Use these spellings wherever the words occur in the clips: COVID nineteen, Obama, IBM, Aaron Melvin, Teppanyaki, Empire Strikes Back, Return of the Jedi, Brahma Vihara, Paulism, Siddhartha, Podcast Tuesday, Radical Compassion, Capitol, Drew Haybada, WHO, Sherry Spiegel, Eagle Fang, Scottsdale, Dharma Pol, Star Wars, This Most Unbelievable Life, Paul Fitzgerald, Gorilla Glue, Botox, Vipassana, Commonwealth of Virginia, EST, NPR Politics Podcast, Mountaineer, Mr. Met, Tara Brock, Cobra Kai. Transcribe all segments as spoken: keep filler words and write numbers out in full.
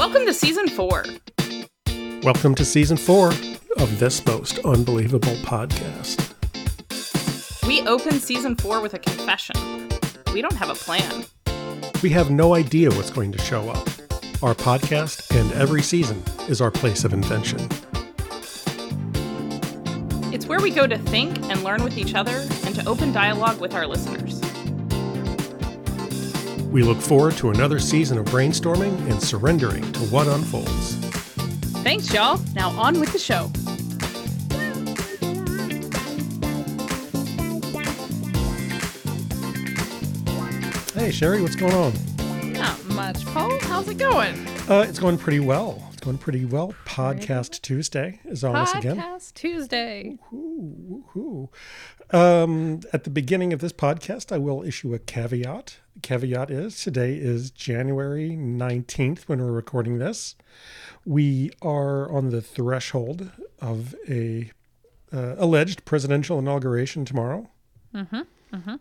Welcome to Season four. Welcome to Season four of This Most Unbelievable Podcast. We open Season four with a confession. We don't have a plan. We have no idea what's going to show up. Our podcast and every season is our place of invention. It's where we go to think and learn with each other and to open dialogue with our listeners. We look forward to another season of brainstorming and surrendering to what unfolds. Thanks, y'all. Now on with the show. Hey, Sherry, what's going on? Not much, Paul. How's it going? Uh, it's going pretty well. It's going pretty well. Podcast Tuesday is on us again. Podcast Tuesday. Woohoo, woohoo. Um, at the beginning of this podcast, I will issue a caveat. The caveat is today is January nineteenth when we're recording this. We are on the threshold of a uh, alleged presidential inauguration tomorrow. Mm-hmm, mm-hmm.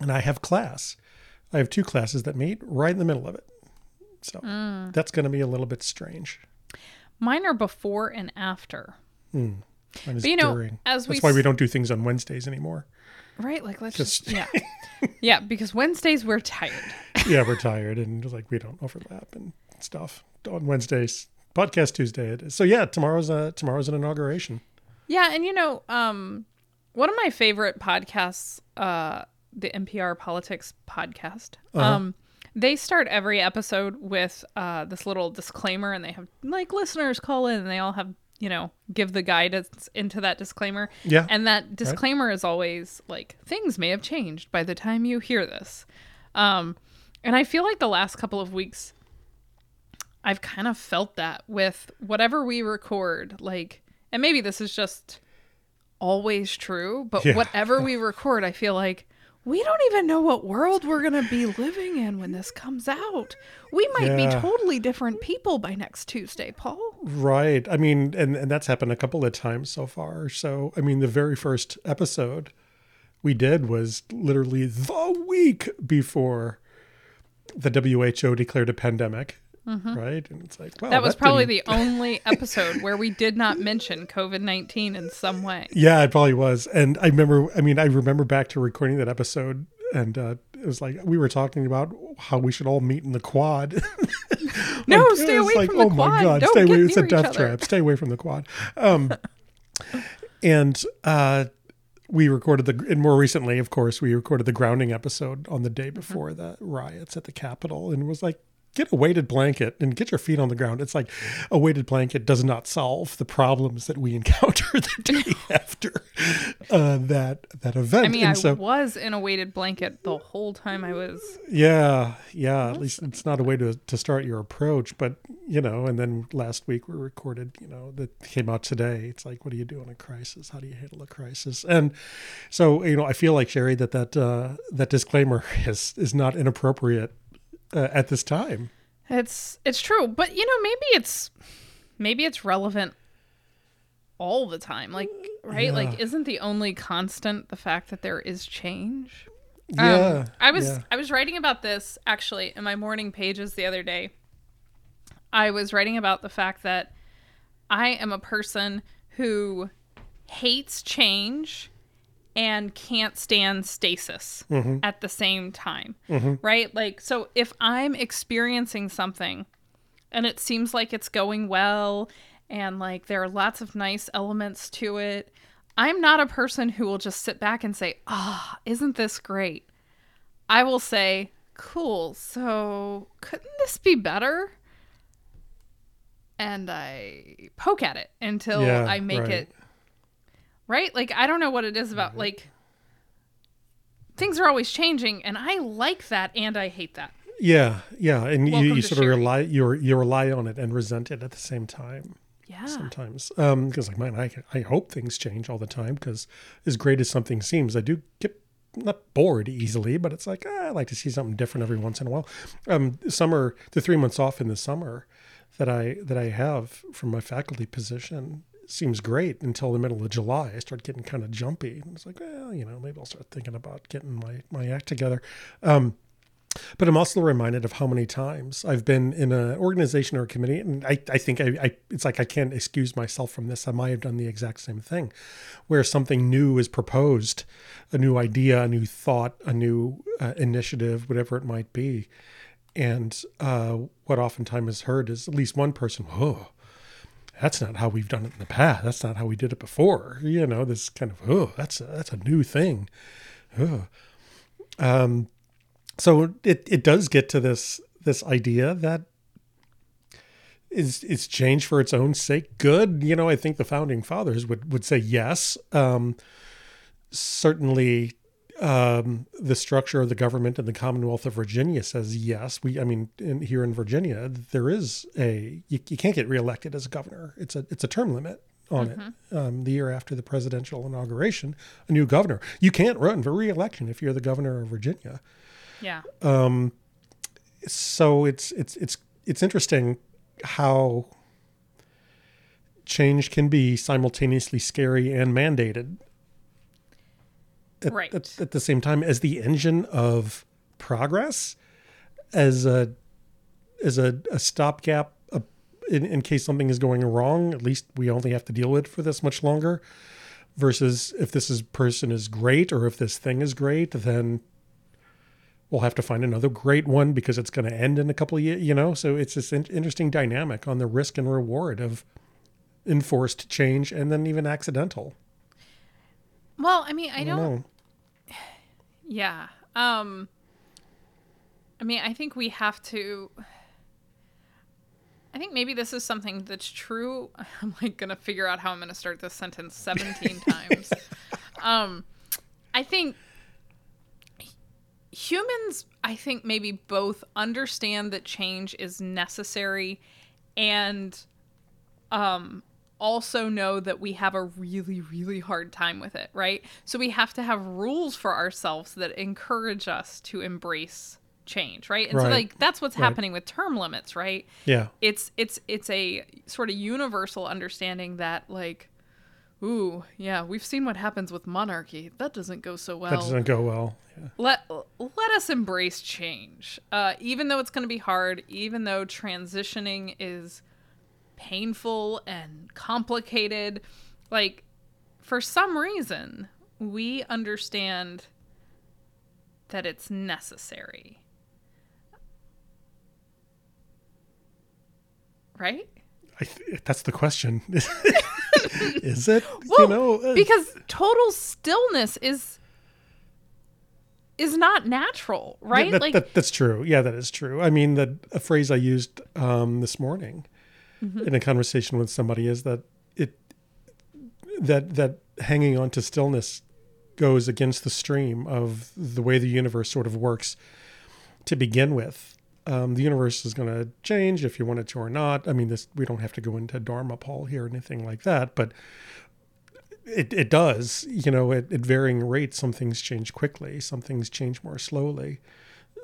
And I have class. I have two classes that meet right in the middle of it. So mm. that's going to be a little bit strange. Mine are before and after. Mm. Mine is but, you know, during. As that's we why s- we don't do things on Wednesdays anymore. Right? Like, let's just, just yeah. yeah, because Wednesdays we're tired. yeah, we're tired and like we don't overlap and stuff on Wednesdays. Podcast Tuesday. It is. So yeah, tomorrow's a, tomorrow's an inauguration. Yeah. And you know, um, one of my favorite podcasts, uh, the N P R Politics Podcast. Uh-huh. Um, they start every episode with uh, this little disclaimer, and they have like listeners call in, and they all have, you know, give the guidance into that disclaimer. Yeah. And that disclaimer right. is always like, things may have changed by the time you hear this. Um, and I feel like the last couple of weeks, I've kind of felt that with whatever we record. Like, and maybe this is just always true, but yeah. whatever we record, I feel like, we don't even know what world we're going to be living in when this comes out. We might yeah. be totally different people by next Tuesday, Paul. Right. I mean, and, and that's happened a couple of times so far. So, I mean, the very first episode we did was literally the week before the W H O declared a pandemic. Mm-hmm. Right? And it's like, wow. That was that probably didn't... the only episode where we did not mention COVID nineteen in some way. Yeah, it probably was. And I remember, I mean, I remember back to recording that episode and uh, it was like, we were talking about how we should all meet in the quad. like, no, stay away like, from oh the quad. Oh my God, Don't stay away. It's a death other. trap. Stay away from the quad. Um, and uh, we recorded the, and more recently, of course, we recorded the grounding episode on the day before mm-hmm. the riots at the Capitol, and it was like, get a weighted blanket and get your feet on the ground. It's like a weighted blanket does not solve the problems that we encounter the day after uh, that that event. I mean, and I so, was in a weighted blanket the whole time I was. Yeah, yeah. At least it's not a way to, to start your approach. But, you know, and then last week we recorded, you know, that came out today. It's like, what do you do in a crisis? How do you handle a crisis? And so, you know, I feel like, Sherry, that that, uh, that disclaimer is is not inappropriate. Uh, at this time, it's it's true, but you know, maybe it's maybe it's relevant all the time. Like, right? Yeah. Like, isn't the only constant the fact that there is change? Yeah. Um, I was yeah. I was writing about this actually in my morning pages the other day. I was writing about the fact that I am a person who hates change and can't stand stasis mm-hmm. at the same time, mm-hmm. right? Like, so if I'm experiencing something and it seems like it's going well and like there are lots of nice elements to it, I'm not a person who will just sit back and say, ah, oh, isn't this great? I will say, cool, so couldn't this be better? And I poke at it until yeah, I make right. it. Right? Like, I don't know what it is about, mm-hmm. like, things are always changing, and I like that, and I hate that. Yeah, yeah, and Welcome you, you sort Sherry. of rely, you you rely on it and resent it at the same time. Yeah. Sometimes. Um, because, like, mine, I, I hope things change all the time, because as great as something seems, I do get not bored easily, but it's like, ah, I like to see something different every once in a while. Um, summer, the three months off in the summer that I that I have from my faculty position seems great until the middle of July. I start getting kind of jumpy. And it's like, well, you know, maybe I'll start thinking about getting my, my act together. Um, But I'm also reminded of how many times I've been in an organization or a committee, and I, I think I, I, it's like I can't excuse myself from this. I might have done the exact same thing, where something new is proposed, a new idea, a new thought, a new uh, initiative, whatever it might be. And uh, what oftentimes is heard is at least one person, oh, that's not how we've done it in the past. That's not how we did it before. You know, this kind of, oh, that's a, that's a new thing. Oh. Um. So it, it does get to this this idea that is it's change for its own sake good. You know, I think the founding fathers would, would say yes. Um, certainly, um, the structure of the government in the Commonwealth of Virginia says yes. We, I mean, in, here in Virginia, there is a you, you can't get reelected as a governor. It's a it's a term limit on mm-hmm. it. Um, the year after the presidential inauguration, a new governor. You can't run for reelection if you're the governor of Virginia. Yeah. Um, so it's it's it's it's interesting how change can be simultaneously scary and mandated at, right. at, at the same time as the engine of progress, as a as a, a stopgap a, in, in case something is going wrong. At least we only have to deal with it for this much longer. Versus if this is, person is great or if this thing is great, then we'll have to find another great one because it's going to end in a couple of years, you know? So it's this in- interesting dynamic on the risk and reward of enforced change and then even accidental. Well, I mean, I, I don't, don't know. Yeah. Um, I mean, I think we have to, I think maybe this is something that's true. I'm like going to figure out how I'm going to start this sentence seventeen times. Um, I think, Humans, I think, maybe both understand that change is necessary and um, also know that we have a really, really hard time with it, right? So we have to have rules for ourselves that encourage us to embrace change, right? And right. so like that's what's right. happening with term limits, right? Yeah. It's it's it's a sort of universal understanding that like, ooh, yeah, we've seen what happens with monarchy. That doesn't go so well. That doesn't go well. Yeah. Let let us embrace change, uh, even though it's going to be hard, even though transitioning is painful and complicated. Like, for some reason, we understand that it's necessary. Right? I th- that's the question. Is it? Well, you know, uh, because total stillness is is not natural, right? Yeah, that, like that, that's true. Yeah, that is true. I mean, the a phrase I used um, this morning mm-hmm. in a conversation with somebody is that it that that hanging on to stillness goes against the stream of the way the universe sort of works to begin with. Um, the universe is going to change if you want it to or not. I mean, this we don't have to go into Dharma Pol here or anything like that, but it it does. You know, at, at varying rates, some things change quickly, some things change more slowly,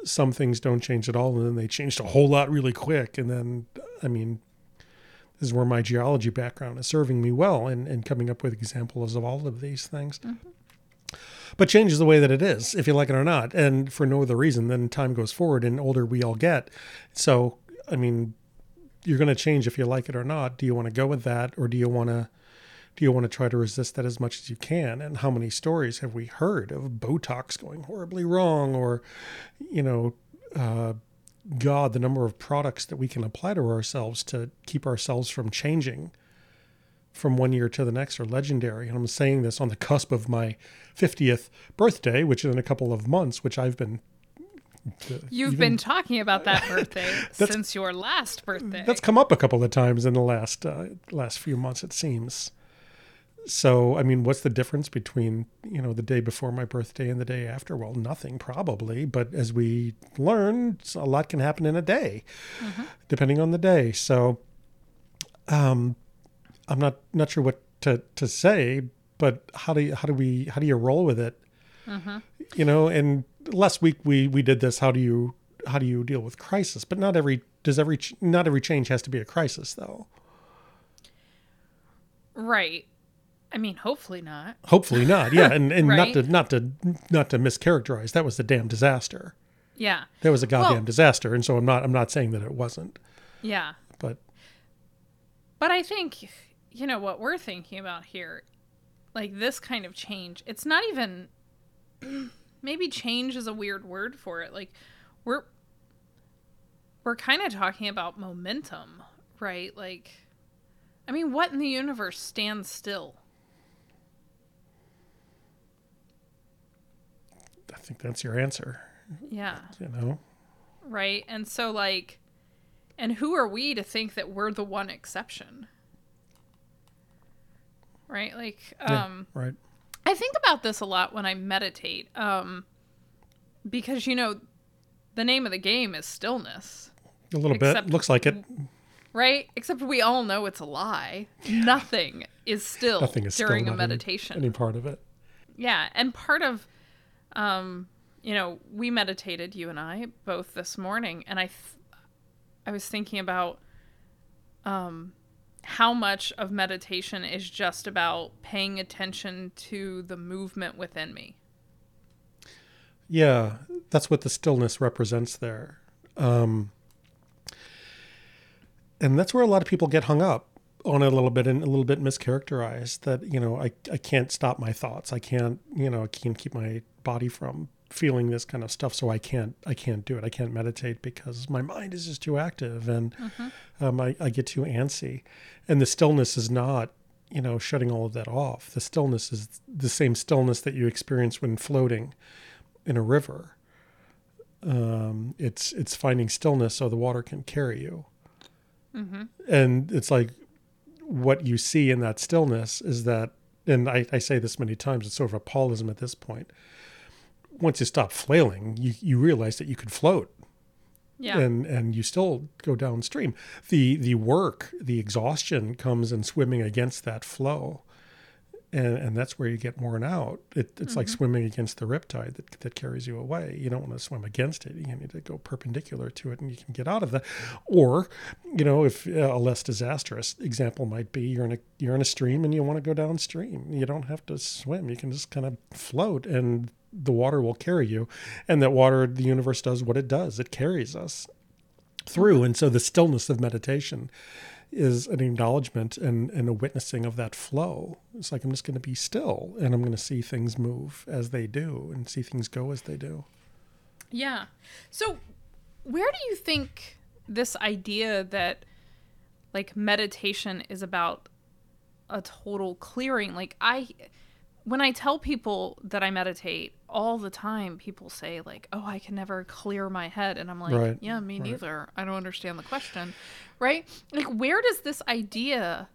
some things don't change at all, and then they changed a whole lot really quick. And then, I mean, this is where my geology background is serving me well in, in coming up with examples of all of these things. Mm-hmm. But change is the way that it is, if you like it or not. And for no other reason than time goes forward and older we all get. So, I mean, you're going to change if you like it or not. Do you want to go with that? Or do you want to do you want to try to resist that as much as you can? And how many stories have we heard of Botox going horribly wrong? Or, you know, uh, God, the number of products that we can apply to ourselves to keep ourselves from changing from one year to the next are legendary. And I'm saying this on the cusp of my fiftieth birthday, which is in a couple of months, which I've been... Uh, You've even, been talking about that birthday since your last birthday. That's come up a couple of times in the last uh, last few months, it seems. So, I mean, what's the difference between, you know, the day before my birthday and the day after? Well, nothing probably, but as we learn, a lot can happen in a day, mm-hmm. depending on the day. So, um... I'm not, not sure what to, to say, but how do you, how do we how do you roll with it? Mm-hmm. You know, and last week we, we did this. How do you how do you deal with crisis? But not every does every not every change has to be a crisis, though. Right. I mean, hopefully not. Hopefully not. Yeah, and, and right? not to not to not to mischaracterize. That was the damn disaster. Yeah. There was a goddamn well, disaster. And so I'm not I'm not saying that it wasn't. Yeah. But But I think, you know, what we're thinking about here, like this kind of change, it's not even maybe change is a weird word for it. Like we're we're kind of talking about momentum, right? Like, I mean, what in the universe stands still? I think that's your answer. Yeah. You know? Right. And so like, and who are we to think that we're the one exception? Right. Like, um, yeah, right. I think about this a lot when I meditate, um, because, you know, the name of the game is stillness. A little except, bit. Looks like it. Right. Except we all know it's a lie. Yeah. Nothing is still Nothing is during still, a meditation. Any, any part of it. Yeah. And part of, um, you know, we meditated, you and I, both this morning, and I, th- I was thinking about um, how much of meditation is just about paying attention to the movement within me. Yeah, that's what the stillness represents there. Um, and that's where a lot of people get hung up on it a little bit and a little bit mischaracterized that, you know, I, I can't stop my thoughts. I can't, you know, I can't keep my body from feeling this kind of stuff, so I can't I can't do it. I can't meditate because my mind is just too active and mm-hmm. um, I, I get too antsy. And the stillness is not, you know, shutting all of that off. The stillness is the same stillness that you experience when floating in a river. Um, it's it's finding stillness so the water can carry you. Mm-hmm. And it's like what you see in that stillness is that, and I, I say this many times, it's sort of a Paulism at this point. Once you stop flailing, you, you realize that you could float. Yeah. And and you still go downstream. The the work, the exhaustion comes in swimming against that flow. And and that's where you get worn out. It, it's mm-hmm. like swimming against the riptide that, that carries you away. You don't want to swim against it. You need to go perpendicular to it and you can get out of that. Or, you know, if a less disastrous example might be you're in a you're in a stream and you want to go downstream. You don't have to swim. You can just kind of float and the water will carry you, and that water, the universe does what it does. It carries us through. And so the stillness of meditation is an acknowledgement and, and a witnessing of that flow. It's like, I'm just going to be still and I'm going to see things move as they do and see things go as they do. Yeah. So where do you think this idea that like meditation is about a total clearing? Like I, when I tell people that I meditate all the time, people say like, oh, I can never clear my head. And I'm like, right. yeah, me right. neither. I don't understand the question. Right? Like, where does this idea,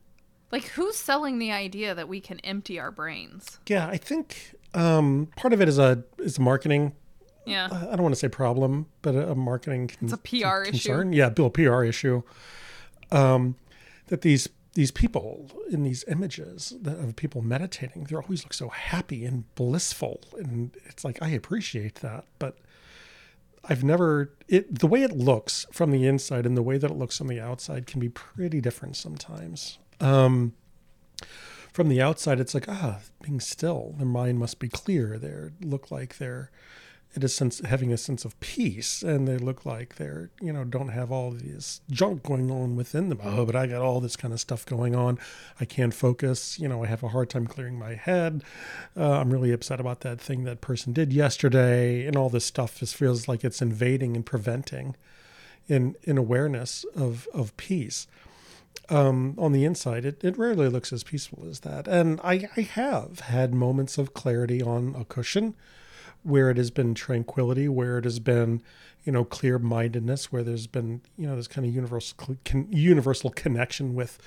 like who's selling the idea that we can empty our brains? Yeah, I think um, part of it is a is marketing. Yeah. I don't want to say problem, but a, a marketing con- It's a P R concern. issue. Yeah, Bill, P R issue. Um, that these These people in these images of people meditating, they always look so happy and blissful. And it's like, I appreciate that, but I've never, it, the way it looks from the inside and the way that it looks on the outside can be pretty different sometimes. Um, from the outside, it's like, ah, being still, their mind must be clear. They look like they're in a sense, having a sense of peace, and they look like they're, you know, don't have all this junk going on within them. Oh, but I got all this kind of stuff going on. I can't focus. You know, I have a hard time clearing my head. Uh, I'm really upset about that thing that person did yesterday, and all this stuff just feels like it's invading and preventing in, in awareness of, of peace. Um, on the inside, it, it rarely looks as peaceful as that. And I, I have had moments of clarity on a cushion, where it has been tranquility, where it has been, you know, clear-mindedness, where there's been, you know, this kind of universal con- universal connection with,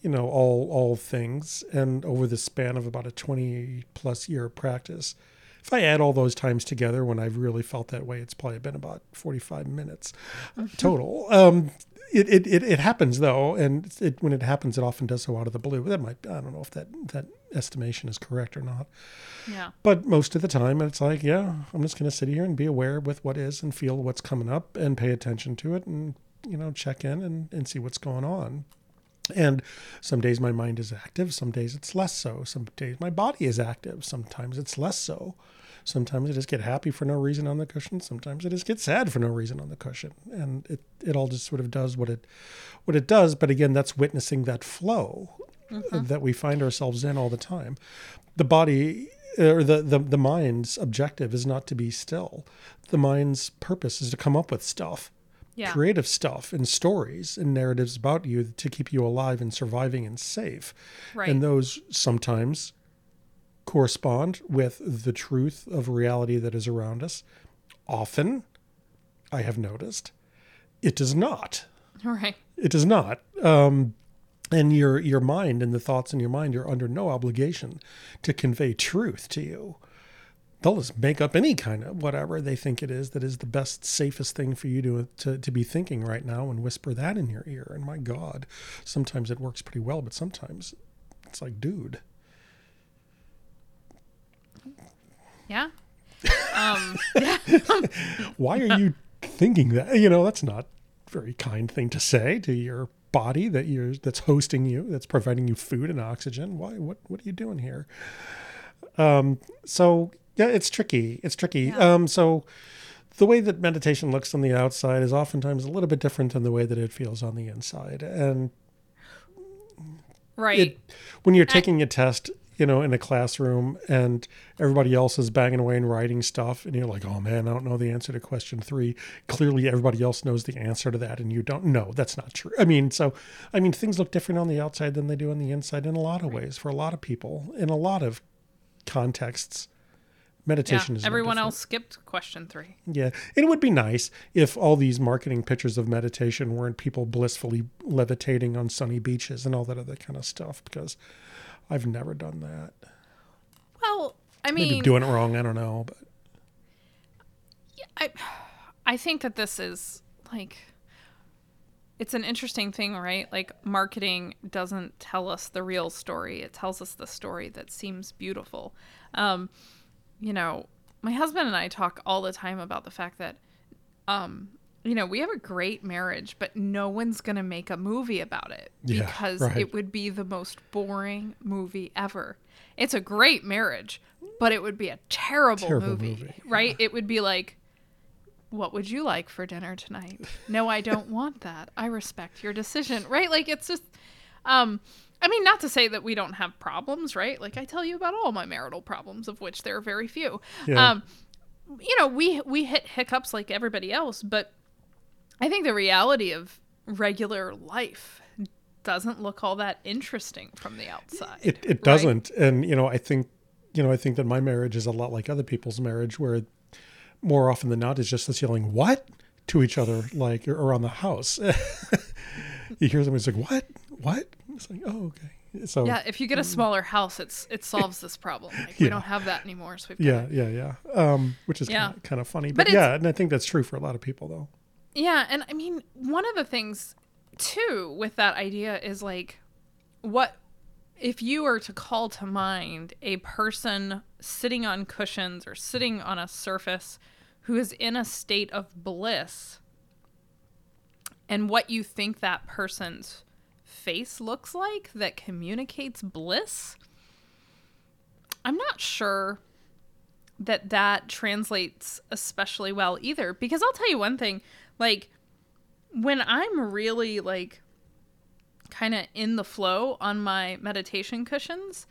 you know, all all things. And over the span of about a twenty-plus year practice, if I add all those times together when I've really felt that way, it's probably been about forty-five minutes total. Um, it, it, it, it happens, though, and it, when it happens, it often does so out of the blue. That might, I don't know if that that estimation is correct or not. Yeah. But most of the time it's like, yeah, I'm just going to sit here and be aware with what is and feel what's coming up and pay attention to it and, you know, check in and, and see what's going on. And some days my mind is active. Some days it's less so. Some days my body is active. Sometimes it's less so. Sometimes I just get happy for no reason on the cushion. Sometimes I just get sad for no reason on the cushion. And it, it all just sort of does what it what it does. But again, that's witnessing that flow mm-hmm. that we find ourselves in all the time. The body or the, the, the mind's objective is not to be still. The mind's purpose is to come up with stuff. Yeah. Creative stuff and stories and narratives about you to keep you alive and surviving and safe. Right. And those sometimes correspond with the truth of reality that is around us. Often, I have noticed, it does not. All right. It does not. Um, and your your mind and the thoughts in your mind, you're under no obligation to convey truth to you. They'll just make up any kind of whatever they think it is that is the best, safest thing for you to, to to be thinking right now and whisper that in your ear. And my God, sometimes it works pretty well, but sometimes it's like, dude. Yeah. Um, yeah. Why are you thinking that? You know, that's not a very kind thing to say to your body that you're that's hosting you, that's providing you food and oxygen. Why? What? What are you doing here? Um. So. Yeah, it's tricky. It's tricky. Yeah. Um, so the way that meditation looks on the outside is oftentimes a little bit different than the way that it feels on the inside. And right, it, when you're taking I, a test, you know, in a classroom and everybody else is banging away and writing stuff and you're like, oh man, I don't know the answer to question three. Clearly everybody else knows the answer to that and you don't. No, that's not true. I mean, so, I mean, things look different on the outside than they do on the inside in a lot of ways for a lot of people in a lot of contexts. Meditation yeah, is everyone different. Else skipped question three. Yeah. And it would be nice if all these marketing pictures of meditation weren't people blissfully levitating on sunny beaches and all that other kind of stuff, because I've never done that. Well, I mean, maybe doing it wrong. I don't know. But yeah, I, I think that this is like, it's an interesting thing, right? Like marketing doesn't tell us the real story. It tells us the story that seems beautiful. Um, You know, my husband and I talk all the time about the fact that, um, you know, we have a great marriage, but no one's going to make a movie about it yeah, because right. it would be the most boring movie ever. It's a great marriage, but it would be a terrible, terrible movie, movie, right? Yeah. It would be like, what would you like for dinner tonight? No, I don't want that. I respect your decision, right? Like, it's just... um. I mean, not to say that we don't have problems, right? Like I tell you about all my marital problems, of which there are very few. Yeah. Um, you know, we we hit hiccups like everybody else, but I think the reality of regular life doesn't look all that interesting from the outside. It it right? doesn't, and you know, I think you know, I think that my marriage is a lot like other people's marriage, where more often than not, it's just us yelling "what" to each other, like around the house. You hear somebody's like, "What? What?" It's like, oh, okay. So yeah, if you get a smaller house, it's it solves this problem. Like, yeah. We don't have that anymore, so we've yeah, got yeah, yeah, yeah. Um, which is yeah. kind of funny, but, but yeah, and I think that's true for a lot of people, though. Yeah, and I mean, one of the things too with that idea is like, what if you were to call to mind a person sitting on cushions or sitting on a surface who is in a state of bliss, and what you think that person's face looks like that communicates bliss. I'm not sure that that translates especially well either, because I'll tell you one thing, like when I'm really like kind of in the flow on my meditation cushions,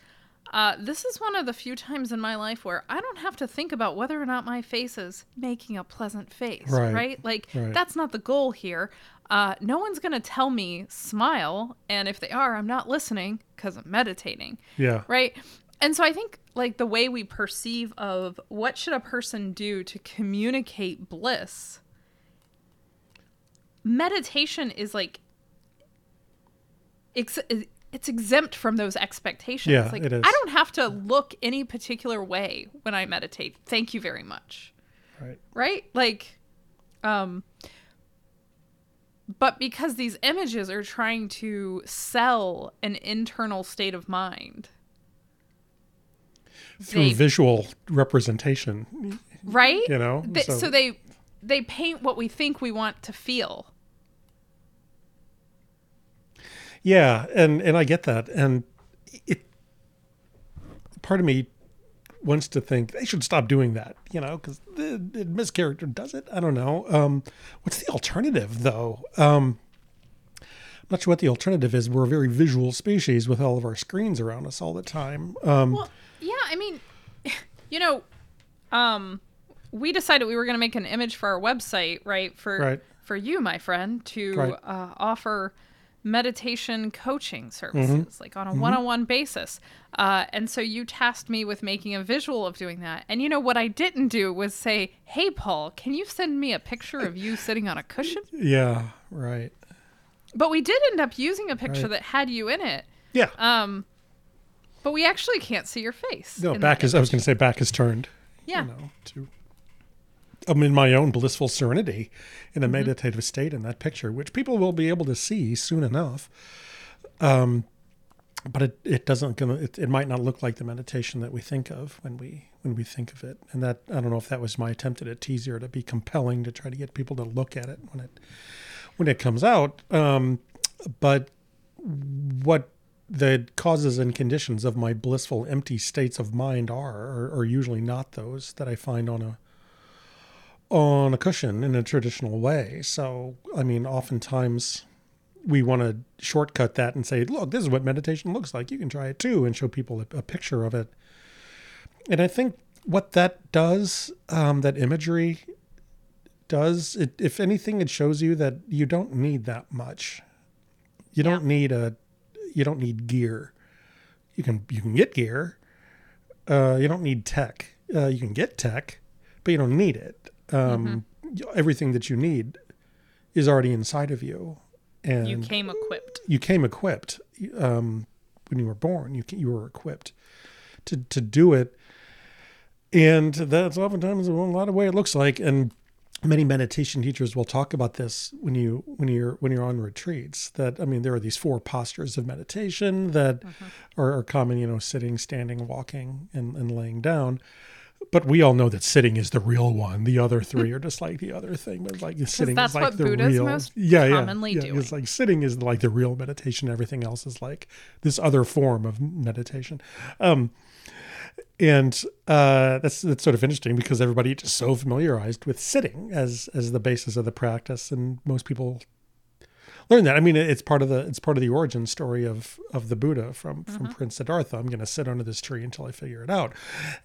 uh, this is one of the few times in my life where I don't have to think about whether or not my face is making a pleasant face, right? right? Like right. That's not the goal here. Uh, no one's going to tell me smile. And if they are, I'm not listening because I'm meditating. Yeah. Right. And so I think like the way we perceive of what should a person do to communicate bliss, meditation is like, it's, it's exempt from those expectations. Yeah, like, it is. I don't have to look any particular way when I meditate. Thank you very much. Right. Right. Like, um, but because these images are trying to sell an internal state of mind. Through they, visual representation. Right? You know? They, so. so they they paint what we think we want to feel. Yeah, and, and I get that. And it part of me wants to think they should stop doing that, you know, because the, the mischaracter does it. I don't know. Um, what's the alternative, though? Um, I'm not sure what the alternative is. We're a very visual species with all of our screens around us all the time. Um, well, yeah, I mean, you know, um, we decided we were going to make an image for our website, right? For right. for you, my friend, to right. uh, offer meditation coaching services, mm-hmm. like on a mm-hmm. one-on-one basis. Uh, and so you tasked me with making a visual of doing that. And you know, what I didn't do was say, hey, Paul, can you send me a picture of you sitting on a cushion? Yeah, right. But we did end up using a picture right. that had you in it. Yeah. Um, but we actually can't see your face. No, back is, I was going to say back is turned. Yeah. You know, to, I'm in my own blissful serenity in a mm-hmm. meditative state in that picture, which people will be able to see soon enough. Um, but it, it doesn't, it, it might not look like the meditation that we think of when we, when we think of it. And that, I don't know if that was my attempt at a teaser to be compelling to try to get people to look at it when it, when it comes out. Um, but what the causes and conditions of my blissful, empty states of mind are, are, are usually not those that I find on a, on a cushion in a traditional way. So, I mean, oftentimes we want to shortcut that and say, look, this is what meditation looks like. You can try it too, and show people a, a picture of it. And I think what that does, um, that imagery does, it, if anything, it shows you that you don't need that much. You yeah. don't need a, you don't need gear. You can, you can get gear. Uh, you don't need tech. Uh, you can get tech, but you don't need it. Um, mm-hmm. Everything that you need is already inside of you, and you came equipped. You came equipped um, when you were born. You you were equipped to to do it, and that's oftentimes a lot of way it looks like. And many meditation teachers will talk about this when you when you're when you're on retreats. That I mean, there are these four postures of meditation that mm-hmm. are, are common. You know, sitting, standing, walking, and, and laying down. But we all know that sitting is the real one. The other three are just like the other thing. But like sitting that's is like what the Buddha's real, most yeah, yeah, commonly yeah. doing. It's like sitting is like the real meditation. Everything else is like this other form of meditation. Um, and uh, that's that's sort of interesting because everybody is so familiarized with sitting as as the basis of the practice, and most people learn that. I mean, it's part of the it's part of the origin story of of the Buddha from from mm-hmm. Prince Siddhartha. I'm going to sit under this tree until I figure it out.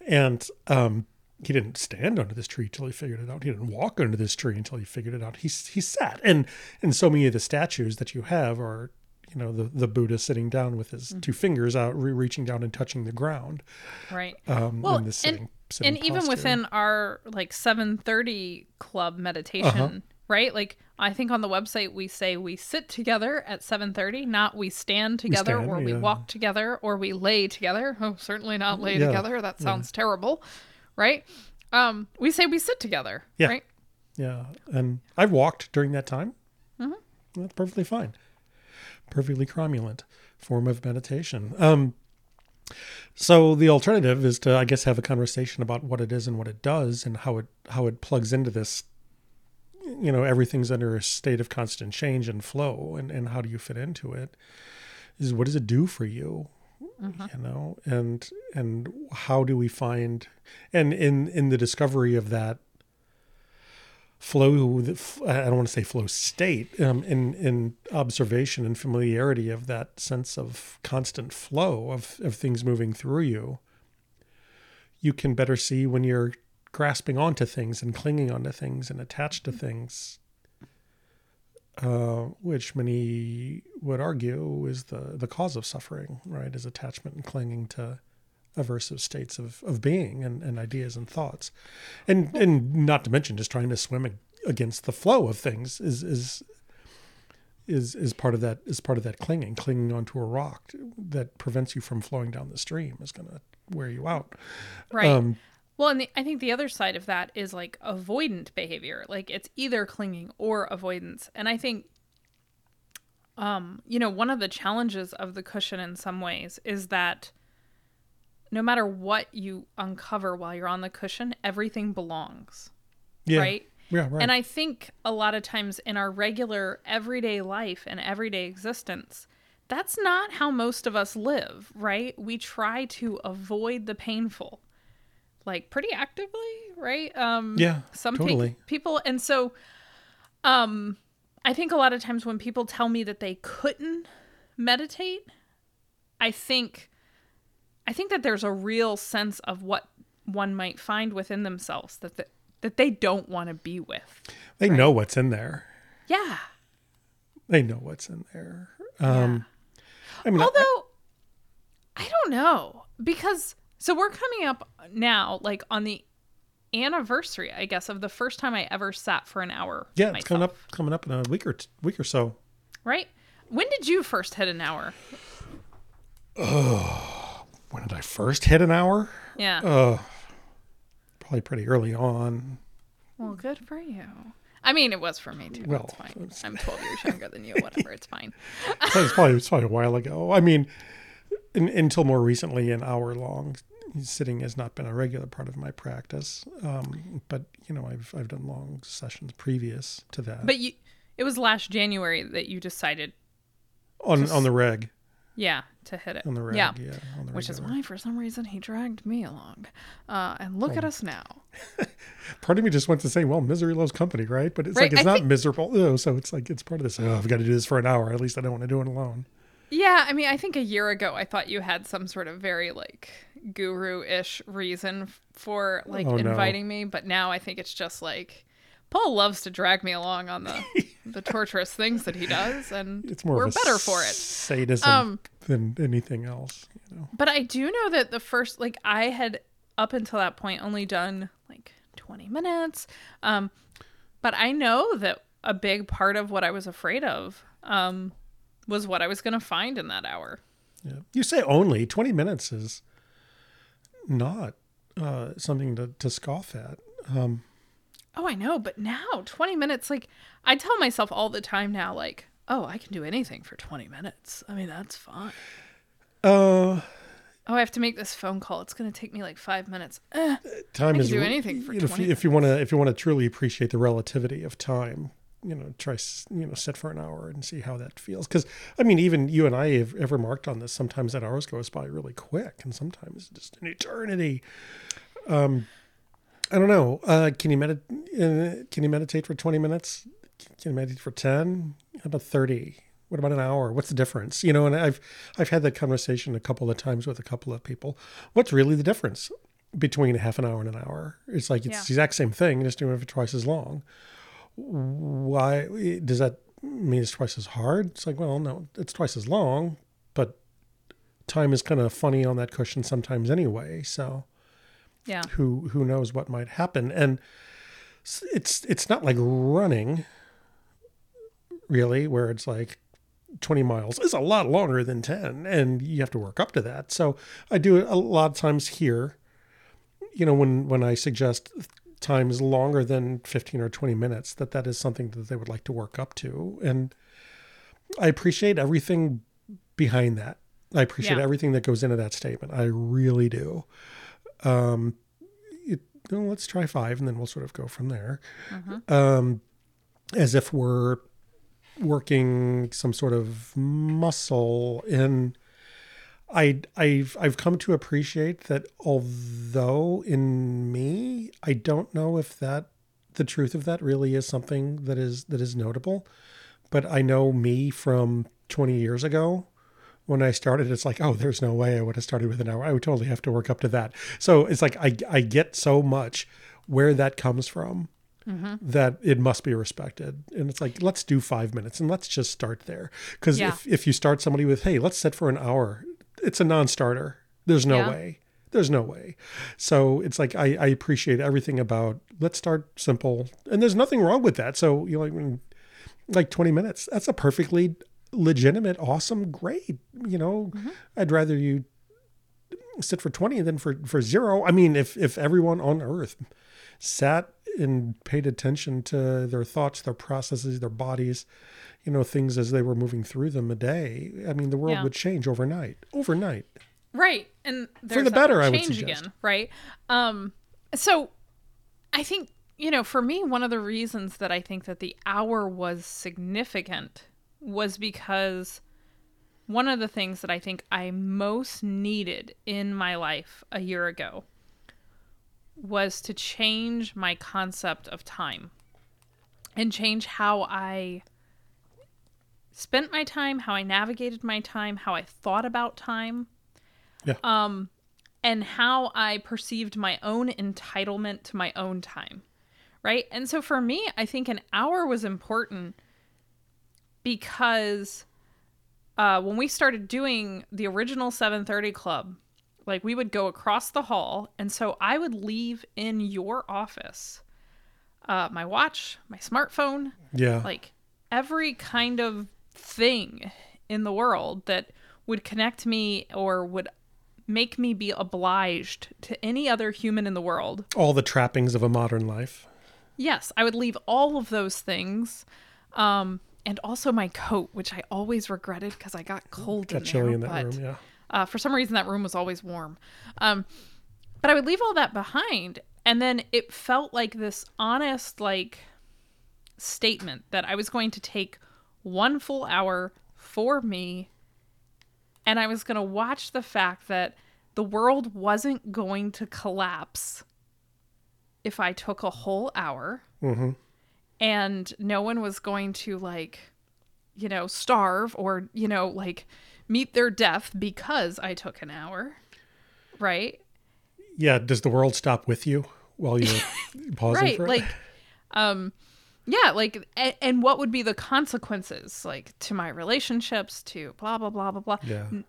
And um, he didn't stand under this tree until he figured it out. He didn't walk under this tree until he figured it out. He he sat. And and so many of the statues that you have are, you know, the, the Buddha sitting down with his mm-hmm. two fingers out, re- reaching down and touching the ground. Right. Um, well, in the sitting, and, sitting and posture. Even within our like seven thirty club meditation, uh-huh. right? Like, I think on the website we say we sit together at seven thirty, not we stand together we stand, or we yeah. walk together or we lay together. Oh, certainly not lay yeah. together. That sounds yeah. terrible, right? Um, we say we sit together, yeah. right? Yeah, and I've walked during that time. Mm-hmm. That's perfectly fine. Perfectly cromulent form of meditation. Um, so the alternative is to, I guess, have a conversation about what it is and what it does and how it how it plugs into this. You know, everything's under a state of constant change and flow, and, and how do you fit into it? Is what does it do for you? Uh-huh. You know, and and how do we find and in in the discovery of that flow? I don't want to say flow state. Um, in in observation and familiarity of that sense of constant flow of of things moving through you, you can better see when you're grasping onto things and clinging onto things and attached to things, uh, which many would argue is the, the cause of suffering, right? Is attachment and clinging to aversive states of, of being and, and ideas and thoughts. And and not to mention just trying to swim against the flow of things is is is is part of that is part of that clinging. Clinging onto a rock that prevents you from flowing down the stream is going to wear you out. Right. Um, Well, and the, I think the other side of that is like avoidant behavior. Like it's either clinging or avoidance. And I think, um, you know, one of the challenges of the cushion in some ways is that no matter what you uncover while you're on the cushion, everything belongs. Yeah. Right? Yeah, right. And I think a lot of times in our regular everyday life and everyday existence, that's not how most of us live, right? We try to avoid the painful. like pretty actively, right? Um, yeah, something, totally. People, and so um, I think a lot of times when people tell me that they couldn't meditate, I think, I think that there's a real sense of what one might find within themselves that the, that they don't want to be with. They right? know what's in there. Yeah. They know what's in there. Um, yeah. I mean, Although, I, I don't know, because so we're coming up now, like on the anniversary, I guess, of the first time I ever sat for an hour. Yeah, it's myself. coming up, coming up in a week or t- week or so. Right? When did you first hit an hour? Oh, when did I first hit an hour? Yeah. Oh, uh, probably pretty early on. Well, good for you. I mean, it was for me too. Well, it's fine. I'm twelve years younger than you. Whatever, it's fine. it's probably it's probably a while ago. I mean. In, until more recently, an hour long sitting has not been a regular part of my practice. Um, but you know, I've I've done long sessions previous to that. But you, it was last January that you decided on to, on the reg. Yeah, to hit it on the reg. Yeah, yeah on the which regular. Is why for some reason he dragged me along. Uh, and look well, at us now. Part of me just wants to say, well, misery loves company, right? But it's right, like it's I not think... miserable, though. So it's like it's part of this. Oh, I've got to do this for an hour. At least I don't want to do it alone. Yeah, I mean, I think a year ago, I thought you had some sort of very, like, guru-ish reason for, like, oh, inviting no. me. But now I think it's just, like, Paul loves to drag me along on the, the torturous things that he does, and it's more we're of a better for it. Sadism um, than anything else. You know? But I do know that the first, like, I had, up until that point, only done, like, twenty minutes. Um, but I know that a big part of what I was afraid of... Um, was what I was going to find in that hour. Yeah. You say only twenty minutes is not uh, something to, to scoff at. Um, oh, I know. But now twenty minutes, like I tell myself all the time now, like, oh, I can do anything for twenty minutes. I mean, that's fine. Uh, oh, I have to make this phone call. It's going to take me like five minutes. Uh, time I is can do anything for you know, twenty if you, minutes. If you want to, if you want to truly appreciate the relativity of time, you know, try, you know, sit for an hour and see how that feels. Because, I mean, even you and I have, have remarked on this. Sometimes that hours goes by really quick and sometimes just an eternity. Um, I don't know. Uh, can you medit- uh, Can you meditate for twenty minutes? Can you meditate for ten? How about thirty? What about an hour? What's the difference? You know, and I've, I've had that conversation a couple of times with a couple of people. What's really the difference between a half an hour and an hour? It's like, it's yeah. the exact same thing, just doing it for twice as long. Why does that mean it's twice as hard? It's like, well, no, it's twice as long, but time is kind of funny on that cushion sometimes anyway. So yeah, who, who knows what might happen. And it's, it's not like running really where it's like twenty miles is a lot longer than ten and you have to work up to that. So I do it a lot of times here, you know, when, when I suggest times longer than fifteen or twenty minutes, that that is something that they would like to work up to. And I appreciate everything behind that. I appreciate yeah. everything that goes into that statement. I really do. Um, it, well, let's try five and then we'll sort of go from there. Uh-huh. Um, as if we're working some sort of muscle. And I, I've, I've come to appreciate that, although in me, I don't know if that, the truth of that really is something that is, that is notable, but I know me from twenty years ago when I started, it's like, oh, there's no way I would have started with an hour. I would totally have to work up to that. So it's like, I, I get so much where that comes from. Mm-hmm. That it must be respected. And it's like, let's do five minutes and let's just start there. Because yeah. if, if you start somebody with, hey, let's sit for an hour, it's a non-starter. There's no yeah. way. There's no way. So it's like, I, I appreciate everything about, let's start simple. And there's nothing wrong with that. So, you know, like, like twenty minutes, that's a perfectly legitimate, awesome grade. You know, mm-hmm. I'd rather you sit for twenty than for, for zero. I mean, if, if everyone on earth sat and paid attention to their thoughts, their processes, their bodies, you know, things as they were moving through them a day, I mean, the world yeah. would change overnight, overnight. Right. And for the better, I would suggest. Again, right. Um, so I think, you know, for me, one of the reasons that I think that the hour was significant was because one of the things that I think I most needed in my life a year ago was to change my concept of time and change how I spent my time, how I navigated my time, how I thought about time, yeah. um, and how I perceived my own entitlement to my own time, right? And so for me, I think an hour was important because uh, when we started doing the original seven thirty Club, like we would go across the hall. And so I would leave in your office, uh, my watch, my smartphone, yeah, like every kind of thing in the world that would connect me or would make me be obliged to any other human in the world. All the trappings of a modern life. Yes. I would leave all of those things. Um, and also my coat, which I always regretted because I got cold got in there. chilly in that but, room, yeah. Uh, for some reason, that room was always warm. Um, but I would leave all that behind. And then it felt like this honest, like, statement that I was going to take one full hour for me. And I was going to watch the fact that the world wasn't going to collapse if I took a whole hour. Mm-hmm. And no one was going to, like, you know, starve or, you know, like... meet their death because I took an hour, right? Yeah. Does the world stop with you while you're pausing right, for it? Like, um, yeah, like, and, and what would be the consequences, like, to my relationships, to blah, blah, blah, blah, blah? Yeah. N-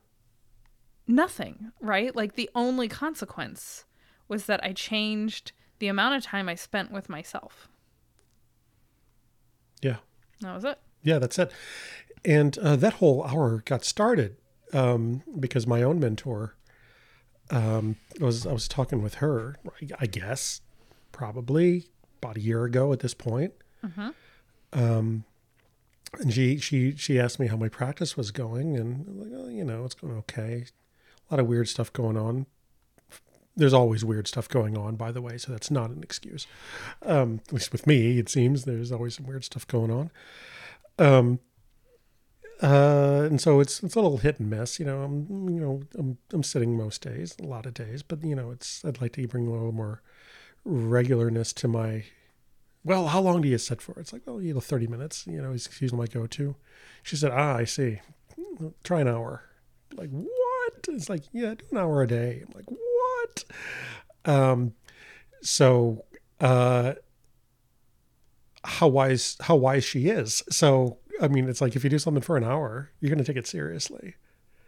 nothing, right? Like, the only consequence was that I changed the amount of time I spent with myself. Yeah. That was it. Yeah, that's it. And uh, that whole hour got started um, because my own mentor um, was, I was talking with her, I guess, probably about a year ago at this point. Mm-hmm. Um, and she, she, she asked me how my practice was going and I'm like, oh, you know, it's going okay. A lot of weird stuff going on. There's always weird stuff going on, by the way. So that's not an excuse. Um, at least with me, it seems there's always some weird stuff going on. Um, Uh, and so it's, it's a little hit and miss, you know, I'm, you know, I'm, I'm sitting most days, a lot of days, but you know, it's, I'd like to bring a little more regularness to my, well, how long do you sit for? It's like, well, you know, thirty minutes, you know, is usually my go-to. She said, ah, I see. Try an hour. I'm like, what? It's like, yeah, do an hour a day. I'm like, what? Um, so, uh, how wise, how wise she is. So, I mean, it's like if you do something for an hour, you're going to take it seriously.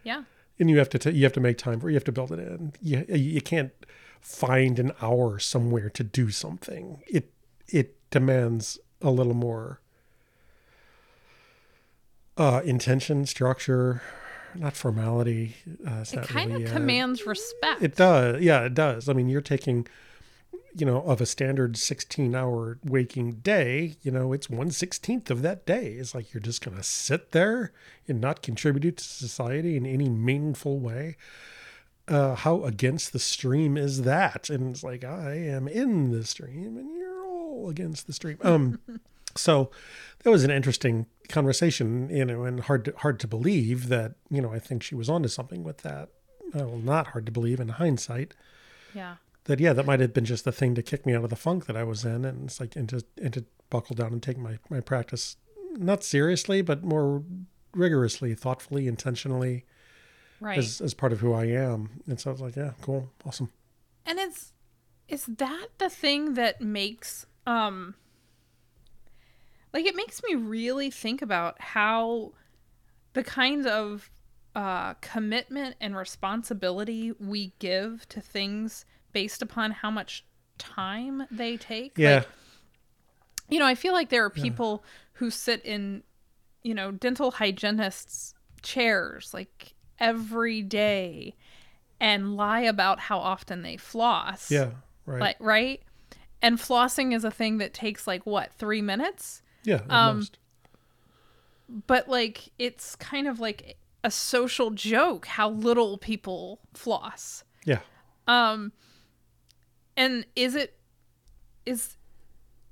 Yeah. And you have to t- you have to make time for it. You have to build it in. You you can't find an hour somewhere to do something. It it demands a little more uh, intention, structure, not formality. Uh, it's it not kind really, of commands uh, respect. It does. Yeah, it does. I mean, you're taking, you know, of a standard sixteen hour waking day, you know, it's one sixteenth of that day. It's like, you're just going to sit there and not contribute to society in any meaningful way. Uh, how against the stream is that? And it's like, I am in the stream and you're all against the stream. Um, so that was an interesting conversation, you know, and hard to, hard to believe that, you know, I think she was onto something with that. Well, not hard to believe in hindsight. Yeah. That, yeah, that might have been just the thing to kick me out of the funk that I was in. And it's like, and to, and to buckle down and take my, my practice, not seriously, but more rigorously, thoughtfully, intentionally, right, as, as part of who I am. And so I was like, yeah, cool, awesome. And it's, is that the thing that makes, um, like, it makes me really think about how the kind of uh, commitment and responsibility we give to things based upon how much time they take. Yeah. Like, you know, I feel like there are people yeah. who sit in, you know, dental hygienists' chairs like every day and lie about how often they floss. Yeah. Right. Like, right. And flossing is a thing that takes like what, three minutes? Yeah. Um, but like, it's kind of like a social joke how little people floss. Yeah. Um, And is it, is,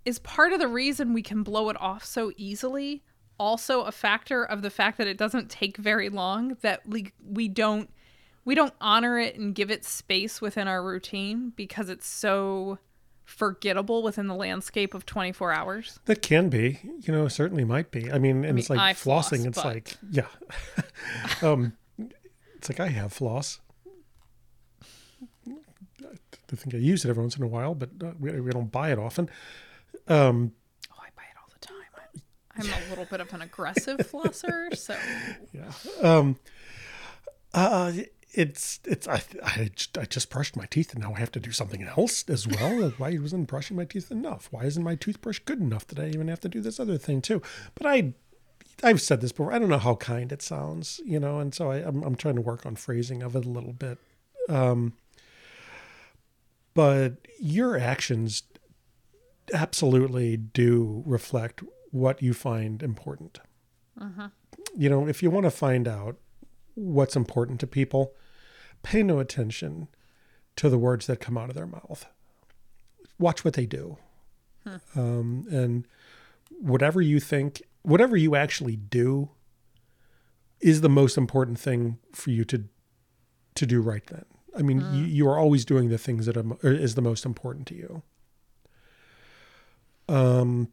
is part of the reason we can blow it off so easily also a factor of the fact that it doesn't take very long, that we, we don't, we don't honor it and give it space within our routine because it's so forgettable within the landscape of twenty-four hours. That can be, you know, certainly might be. I mean, and I mean, it's like I flossing. Floss, it's but... like, yeah. um, it's like I have floss. I think I use it every once in a while, but we, we don't buy it often. Um, oh, I buy it all the time. I'm a little bit of an aggressive flosser, so yeah. Um, uh, it's it's I, I I just brushed my teeth, and now I have to do something else as well. Why wasn't brushing my teeth enough? Why isn't my toothbrush good enough that I even have to do this other thing too? But I I've said this before. I don't know how kind it sounds, you know, and so I, I'm I'm trying to work on phrasing of it a little bit. Um, But your actions absolutely do reflect what you find important. Uh-huh. You know, if you want to find out what's important to people, pay no attention to the words that come out of their mouth. Watch what they do. Huh. Um, and whatever you think, whatever you actually do is the most important thing for you to to do right then. I mean, mm. you, you are always doing the things that are, is the most important to you. Um,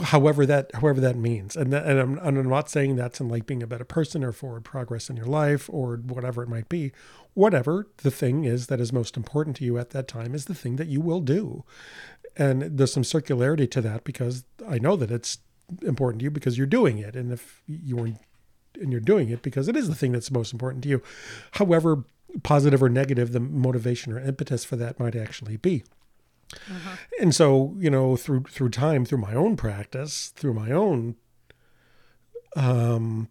however that, however that means, and that, and I'm, and I'm not saying that's in like being a better person or forward progress in your life or whatever it might be. Whatever the thing is that is most important to you at that time is the thing that you will do. And there's some circularity to that because I know that it's important to you because you're doing it. And if you weren't, and you're doing it because it is the thing that's most important to you. However positive or negative the motivation or impetus for that might actually be. Uh-huh. And so, you know, through through time, through my own practice, through my own um,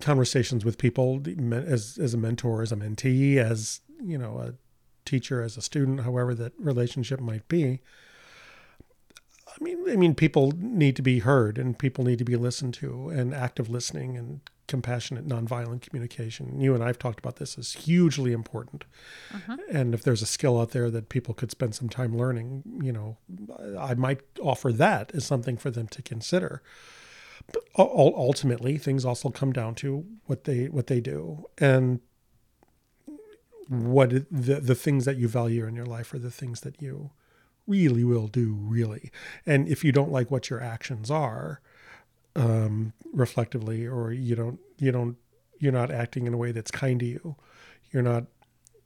conversations with people as as a mentor, as a mentee, as, you know, a teacher, as a student, however that relationship might be, I mean, I mean, people need to be heard and people need to be listened to, and active listening and compassionate, nonviolent communication. You and I have talked about this as hugely important. Uh-huh. And if there's a skill out there that people could spend some time learning, you know, I might offer that as something for them to consider. But ultimately, things also come down to what they what they do and what the the things that you value in your life are the things that you really will do, really. And if you don't like what your actions are, um, reflectively, or you don't, you don't, you're not acting in a way that's kind to you, you're not,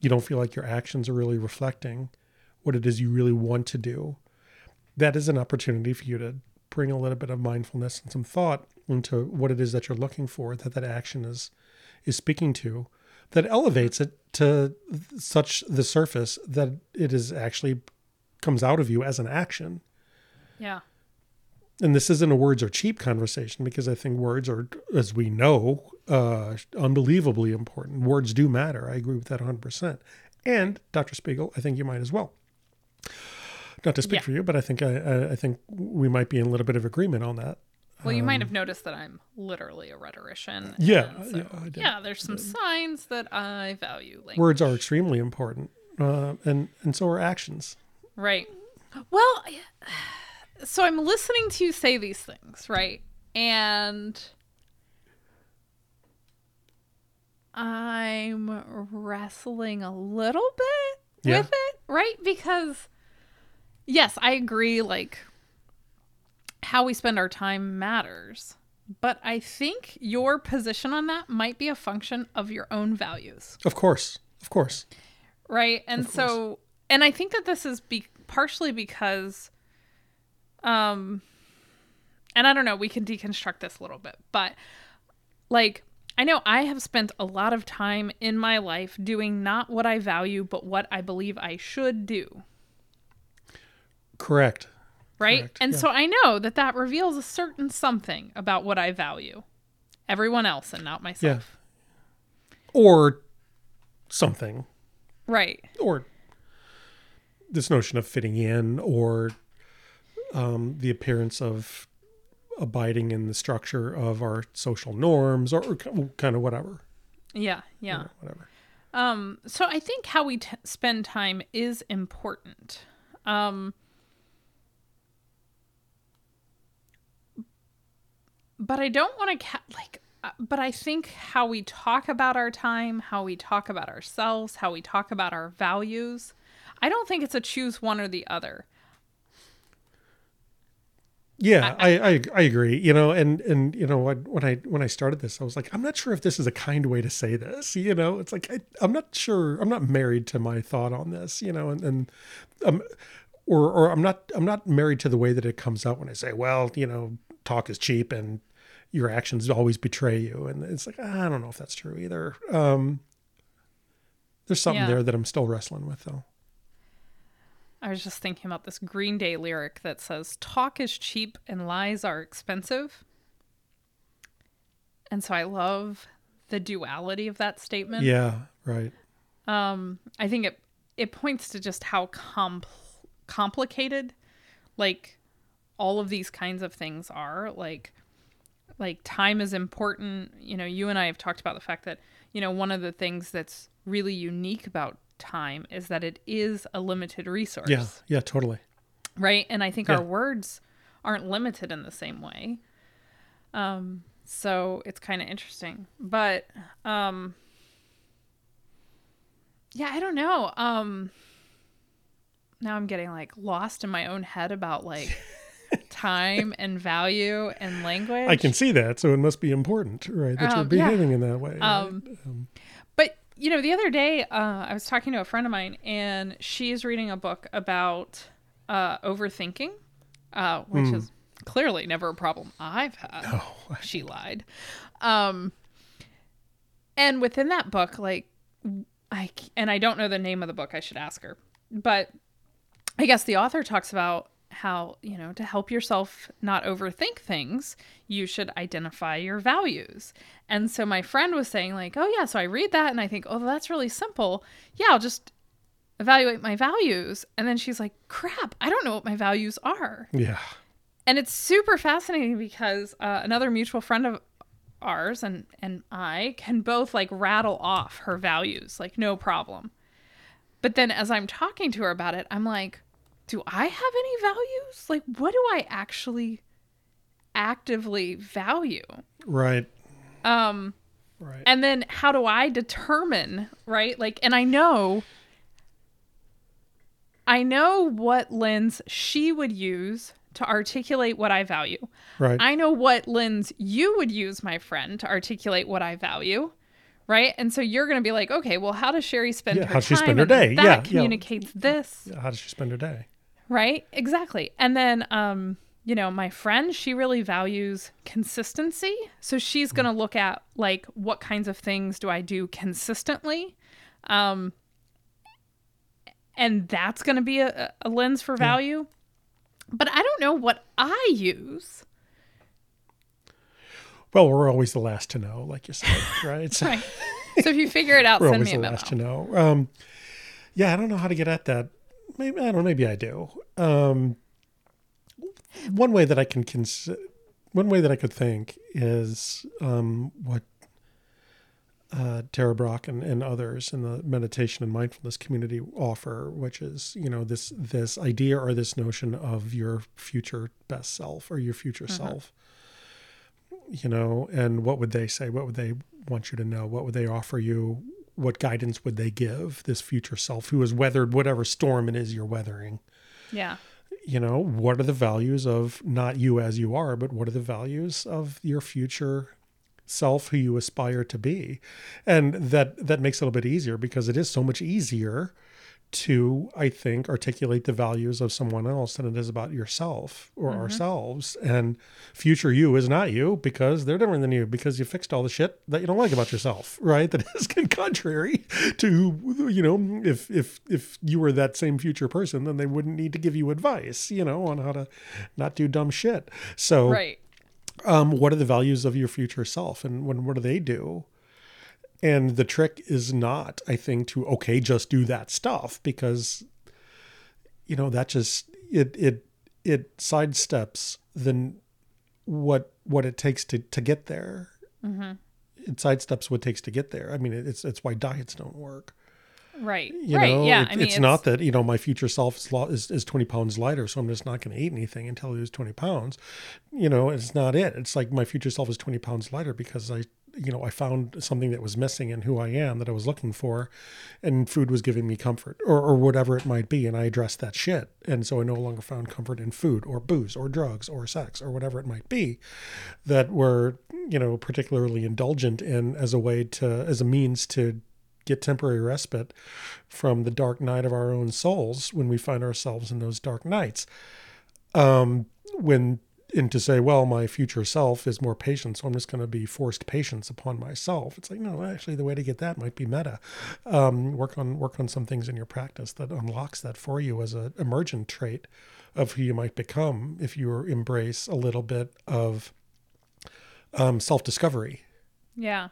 you don't feel like your actions are really reflecting what it is you really want to do, that is an opportunity for you to bring a little bit of mindfulness and some thought into what it is that you're looking for, that that action is, is speaking to, that elevates it to such the surface that it is actually comes out of you as an action. Yeah. And this isn't a words are cheap conversation, because I think words are, as we know, uh, unbelievably important. Words do matter. I agree with that one hundred percent. And Doctor Spiegel, I think you might as well. Not to speak yeah. for you, but I think I, I, I think we might be in a little bit of agreement on that. Well, you um, might have noticed that I'm literally a rhetorician. Yeah. So, yeah, I did. yeah, there's some signs that I value language. Words are extremely important, uh, and, and so are actions. Right. Well, so I'm listening to you say these things, right? And I'm wrestling a little bit yeah. with it, right? Because, yes, I agree, like, how we spend our time matters. But I think your position on that might be a function of your own values. Of course. Of course. Right? And of so... course. And I think that this is be- partially because, um, and I don't know, we can deconstruct this a little bit, but like, I know I have spent a lot of time in my life doing not what I value, but what I believe I should do. Correct. Right? Correct. And yeah. so I know that that reveals a certain something about what I value. Everyone else and not myself. Yeah. Or something. Right. Or this notion of fitting in, or um, the appearance of abiding in the structure of our social norms, or, or kind of whatever. Yeah, yeah. You know, whatever. Um, so I think how we t- spend time is important. Um, but I don't want to, ca- like, But I think how we talk about our time, how we talk about ourselves, how we talk about our values, I don't think it's a choose one or the other. Yeah, I I, I, I agree. You know, and, and you know, when I when I started this, I was like, I'm not sure if this is a kind way to say this. You know, it's like, I, I'm not sure. I'm not married to my thought on this, you know, and, and um, or or I'm not I'm not married to the way that it comes out when I say, well, you know, talk is cheap and your actions always betray you. And it's like, I don't know if that's true either. Um, there's something yeah. there that I'm still wrestling with, though. I was just thinking about this Green Day lyric that says, talk is cheap and lies are expensive. And so I love the duality of that statement. Yeah, right. Um, I think it it points to just how compl- complicated, like, all of these kinds of things are. Like, like time is important. You know, you and I have talked about the fact that, you know, one of the things that's really unique about time is that it is a limited resource. Yeah, yeah, totally. Right? And I think yeah. our words aren't limited in the same way. Um, so it's kind of interesting. But um, yeah, I don't know. Um, now I'm getting like lost in my own head about like time and value and language. I can see that. So it must be important, right? That um, you're behaving yeah. in that way. Um, right? um You know, the other day, uh, I was talking to a friend of mine, and she's reading a book about uh, overthinking, uh, which mm. is clearly never a problem I've had. No. She lied. Um, and within that book, like, I, and I don't know the name of the book, I should ask her, but I guess the author talks about how, you know, to help yourself not overthink things, you should identify your values. And so my friend was saying like, oh yeah, so I read that and I think, oh, that's really simple. Yeah, I'll just evaluate my values. And then she's like, crap, I don't know what my values are. Yeah. And it's super fascinating because uh, another mutual friend of ours and, and I can both like rattle off her values, like no problem. But then as I'm talking to her about it, I'm like, do I have any values? Like, what do I actually actively value? Right. Um, right. And then how do I determine, right? Like, and I know, I know what lens she would use to articulate what I value. Right. I know what lens you would use, my friend, to articulate what I value. Right. And so you're going to be like, okay, well, how does Sherry spend yeah, her time? How does she spend her day? That yeah, communicates yeah. this. Yeah, how does she spend her day? Right? Exactly. And then, um, you know, my friend, she really values consistency. So she's going to look at like, what kinds of things do I do consistently? Um, and that's going to be a, a lens for value. Yeah. But I don't know what I use. Well, we're always the last to know, like you said, right? So, right. So if you figure it out, send me a memo. We're always the last to know. Um, yeah, I don't know how to get at that. Maybe I don't know, maybe I do. Um, one way that I can cons- one way that I could think is um, what uh, Tara Brock and, and others in the meditation and mindfulness community offer, which is, you know, this this idea or this notion of your future best self or your future uh-huh. self. You know, and what would they say? What would they want you to know? What would they offer you? What guidance would they give this future self who has weathered whatever storm it is you're weathering? Yeah. You know, what are the values of not you as you are, but what are the values of your future self who you aspire to be? And that, that makes it a little bit easier because it is so much easier to, I think, articulate the values of someone else than it is about yourself or mm-hmm. ourselves. And future you is not you because they're different than you because you fixed all the shit that you don't like about yourself, right? That is contrary to, you know, if if if you were that same future person, then they wouldn't need to give you advice, you know, on how to not do dumb shit. So right. um, what are the values of your future self and when, what do they do? And the trick is not, I think, to, okay, just do that stuff because, you know, that just, it it it sidesteps the, what what it takes to, to get there. Mm-hmm. It sidesteps what it takes to get there. I mean, it's it's why diets don't work. Right. You right. know, yeah. It, I mean, it's, it's not that, you know, my future self is, is twenty pounds lighter, so I'm just not going to eat anything until it is twenty pounds. You know, it's not it. It's like my future self is twenty pounds lighter because I, you know, I found something that was missing in who I am that I was looking for, and food was giving me comfort or, or whatever it might be. And I addressed that shit. And so I no longer found comfort in food or booze or drugs or sex or whatever it might be that were, you know, particularly indulgent in as a way to, as a means to get temporary respite from the dark night of our own souls when we find ourselves in those dark nights. Um, when, And to say, well, my future self is more patient, so I'm just going to be forced patience upon myself. It's like, no, actually, the way to get that might be metta. Um, work on work on some things in your practice that unlocks that for you as an emergent trait of who you might become if you embrace a little bit of um, self-discovery. Yeah.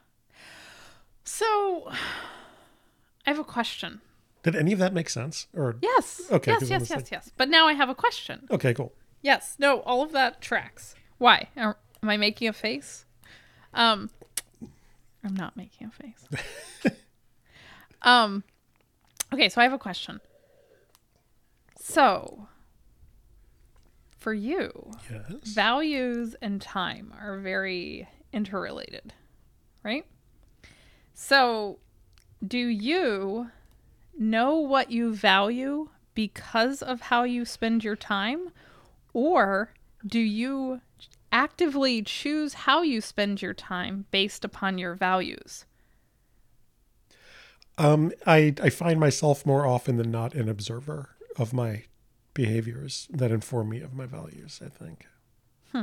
So I have a question. Did any of that make sense? Or yes. Okay. Yes, yes, yes, yes. But now I have a question. Okay, cool. Yes. No, all of that tracks. Why? Am I making a face? Um, I'm not making a face. um, okay, so I have a question. So, for you, yes. Values and time are very interrelated, right? So, do you know what you value because of how you spend your time? Or do you actively choose how you spend your time based upon your values? Um, I, I find myself more often than not an observer of my behaviors that inform me of my values, I think. Hmm.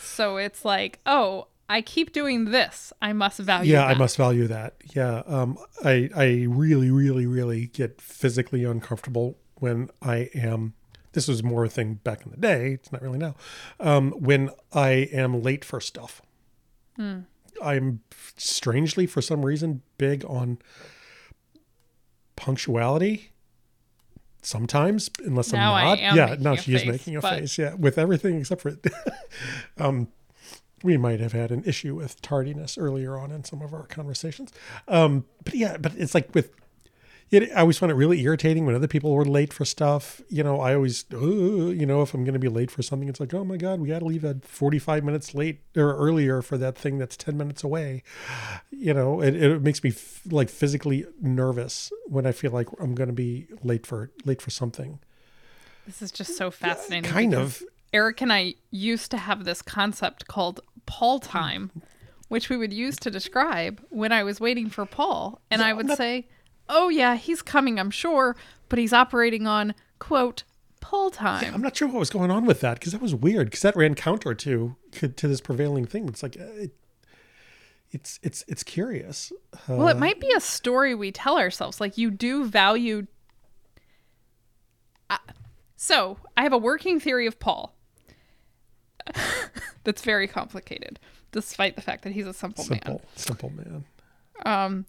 So it's like, oh, I keep doing this. I must value yeah, that. Yeah, I must value that. Yeah. Um, I, I really, really, really get physically uncomfortable when I am... This was more a thing back in the day. It's not really now. Um, when I am late for stuff, mm. I'm strangely, for some reason, big on punctuality. Sometimes, unless now I'm not. I am yeah, now she face, is making a but... face. Yeah, with everything except for. um, we might have had an issue with tardiness earlier on in some of our conversations. Um, but yeah, but it's like with. It, I always find it really irritating when other people were late for stuff. You know, I always, ooh, you know, if I'm going to be late for something, it's like, oh my God, we got to leave at forty-five minutes late or earlier for that thing that's ten minutes away. You know, it, it makes me f- like physically nervous when I feel like I'm going to be late for late for something. This is just so fascinating. Yeah, kind of. Eric and I used to have this concept called Paul time, which we would use to describe when I was waiting for Paul. And yeah, I would not- say... oh yeah, he's coming, I'm sure, but he's operating on, quote, pull time. Yeah, I'm not sure what was going on with that because that was weird because that ran counter to to this prevailing thing. It's like, it, it's it's it's curious. Uh, well, it might be a story we tell ourselves. Like you do value. Uh, so I have a working theory of Paul that's very complicated, despite the fact that he's a simple, simple man. Simple man. Um.